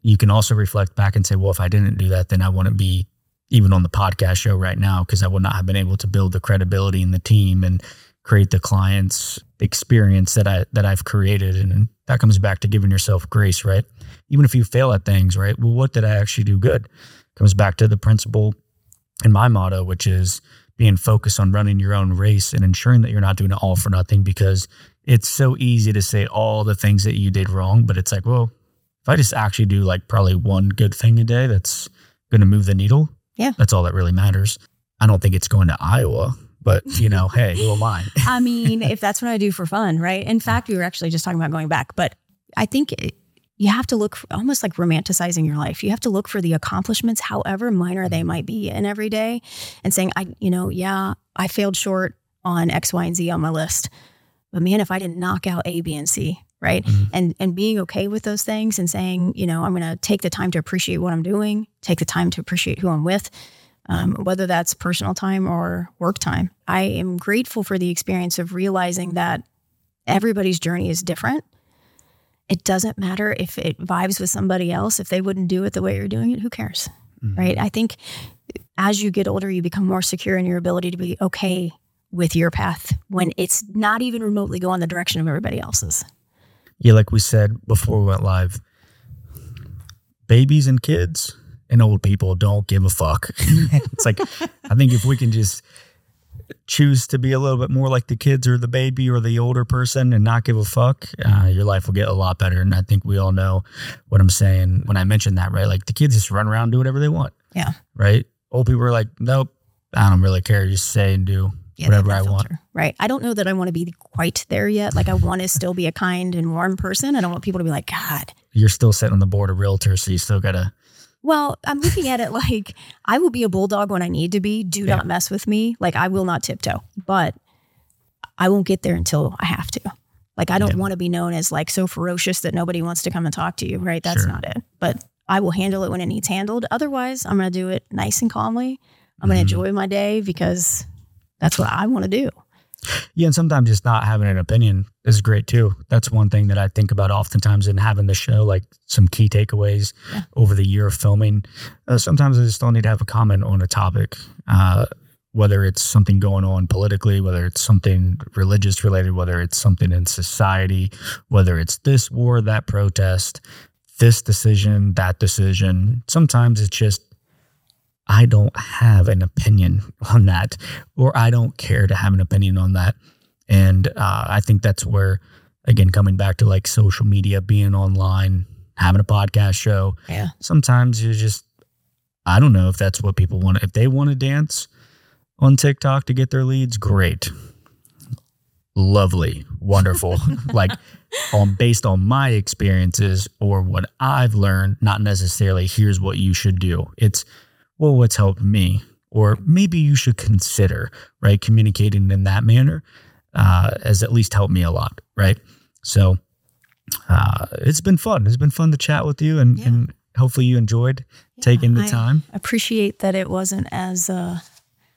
you can also reflect back and say, well, if I didn't do that, then I wouldn't be even on the podcast show right now because I would not have been able to build the credibility in the team and create the client's experience that I that I've created. And that comes back to giving yourself grace, right? Even if you fail at things, right? Well, what did I actually do good? Comes back to the principle. And my motto, which is being focused on running your own race and ensuring that you're not doing it all for nothing, because it's so easy to say all the things that you did wrong. But it's like, well, if I just actually do like probably one good thing a day, that's going to move the needle. Yeah. That's all that really matters. I don't think it's going to Iowa, but you know, hey, who am I? I mean, if that's what I do for fun, right? In fact, we were actually just talking about going back, but I think it, you have to look for, almost like romanticizing your life. You have to look for the accomplishments, however minor they might be in every day, and saying, I, you know, yeah, I failed short on X, Y, and Z on my list, but man, if I didn't knock out A, B, and C, right? Mm-hmm. And, and being okay with those things and saying, you know, I'm going to take the time to appreciate what I'm doing, take the time to appreciate who I'm with, um, whether that's personal time or work time. I am grateful for the experience of realizing that everybody's journey is different. It doesn't matter if it vibes with somebody else, if they wouldn't do it the way you're doing it, who cares, mm-hmm. right? I think as you get older, you become more secure in your ability to be okay with your path when it's not even remotely going the direction of everybody else's. Yeah, like we said before we went live, babies and kids and old people don't give a fuck. It's like, I think if we can just choose to be a little bit more like the kids or the baby or the older person and not give a fuck, uh, your life will get a lot better. And I think we all know what I'm saying when I mentioned that, right? Like the kids just run around and do whatever they want. Yeah. Right. Old people are like, nope, I don't really care. Just say and do yeah, whatever I want. Right. I don't know that I want to be quite there yet. Like I want to still be a kind and warm person. I don't want people to be like, God. You're still sitting on the board of realtors, so you still got to. Well, I'm looking at it like I will be a bulldog when I need to be. Do yeah. not mess with me. Like I will not tiptoe, but I won't get there until I have to. Like I don't yeah. want to be known as like so ferocious that nobody wants to come and talk to you, right? That's sure. not it. But I will handle it when it needs handled. Otherwise, I'm going to do it nice and calmly. I'm going to mm-hmm. enjoy my day because that's what I want to do. Yeah. And sometimes just not having an opinion is great too. That's one thing that I think about oftentimes in having the show, like some key takeaways yeah. over the year of filming. Uh, sometimes I just don't need to have a comment on a topic, uh, whether it's something going on politically, whether it's something religious related, whether it's something in society, whether it's this war, that protest, this decision, that decision. Sometimes it's just, I don't have an opinion on that, or I don't care to have an opinion on that. And uh, I think that's where, again, coming back to like social media, being online, having a podcast show. Yeah. Sometimes you just, I don't know if that's what people want. If they want to dance on TikTok to get their leads, great. Lovely. Wonderful. Like on based on my experiences or what I've learned, not necessarily here's what you should do. It's, well, what's helped me, or maybe you should consider, right? Communicating in that manner uh, has at least helped me a lot. Right. So uh, it's been fun. It's been fun to chat with you, and, yeah. and hopefully you enjoyed yeah, taking the I time. Appreciate that. It wasn't as uh,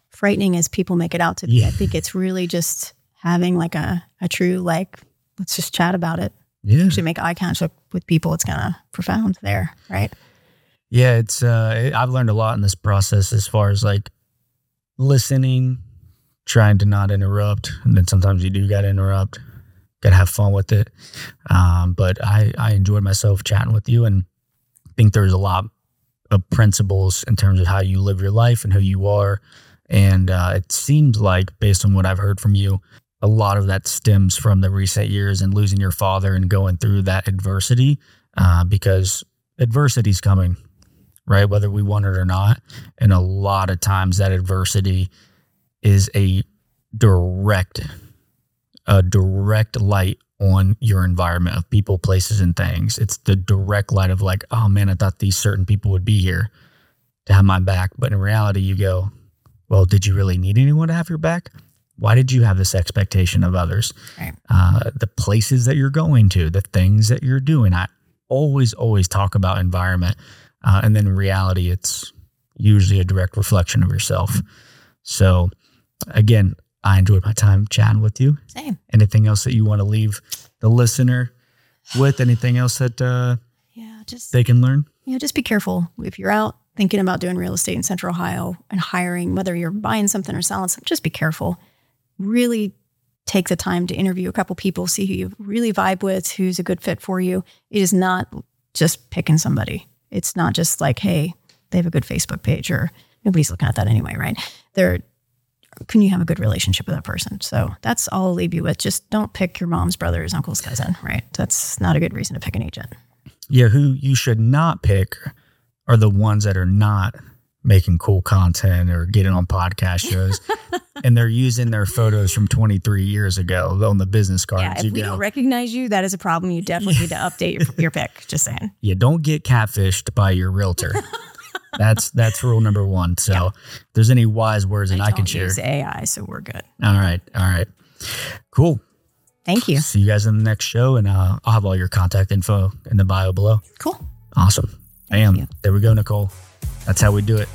frightening as people make it out to be. Yeah. I think it's really just having like a, a true, like, let's just chat about it. Yeah. Actually make eye contact with people. It's kind of profound there. Right. Yeah. It's, uh, it, I've learned a lot in this process as far as like listening, trying to not interrupt. And then sometimes you do got to interrupt, got to have fun with it. Um, but I, I enjoyed myself chatting with you, and think there's a lot of principles in terms of how you live your life and who you are. And, uh, it seems like based on what I've heard from you, a lot of that stems from the recent years and losing your father and going through that adversity, uh, because adversity's coming, right? Whether we want it or not. And a lot of times that adversity is a direct, a direct light on your environment of people, places, and things. It's the direct light of like, oh man, I thought these certain people would be here to have my back. But in reality, you go, well, did you really need anyone to have your back? Why did you have this expectation of others? Right. Uh, the places that you're going to, the things that you're doing. I always, always talk about environment. Uh, and then in reality, it's usually a direct reflection of yourself. So again, I enjoyed my time chatting with you. Same. Anything else that you want to leave the listener with? Anything else that uh, yeah, just, they can learn? Yeah, just be careful. If you're out thinking about doing real estate in Central Ohio and hiring, whether you're buying something or selling something, just be careful. Really take the time to interview a couple people, see who you really vibe with, who's a good fit for you. It is not just picking somebody. It's not just like, hey, they have a good Facebook page, or nobody's looking at that anyway, right? They're, can you have a good relationship with that person? So that's all I'll leave you with. Just don't pick your mom's brother's uncle's cousin, right? That's not a good reason to pick an agent. Yeah, who you should not pick are the ones that are not making cool content or getting on podcast shows, and they're using their photos from twenty-three years ago on the business cards. Yeah, if you we go, don't recognize you, that is a problem. You definitely need to update your, your pick. Just saying. Yeah, don't get catfished by your realtor. That's that's rule number one. So yeah. If there's any wise words that I, I can share. Use A I, so we're good. All right. All right. Cool. Thank you. See you guys in the next show, and uh, I'll have all your contact info in the bio below. Cool. Awesome. Bam. There we go, Nicole. That's how we do it.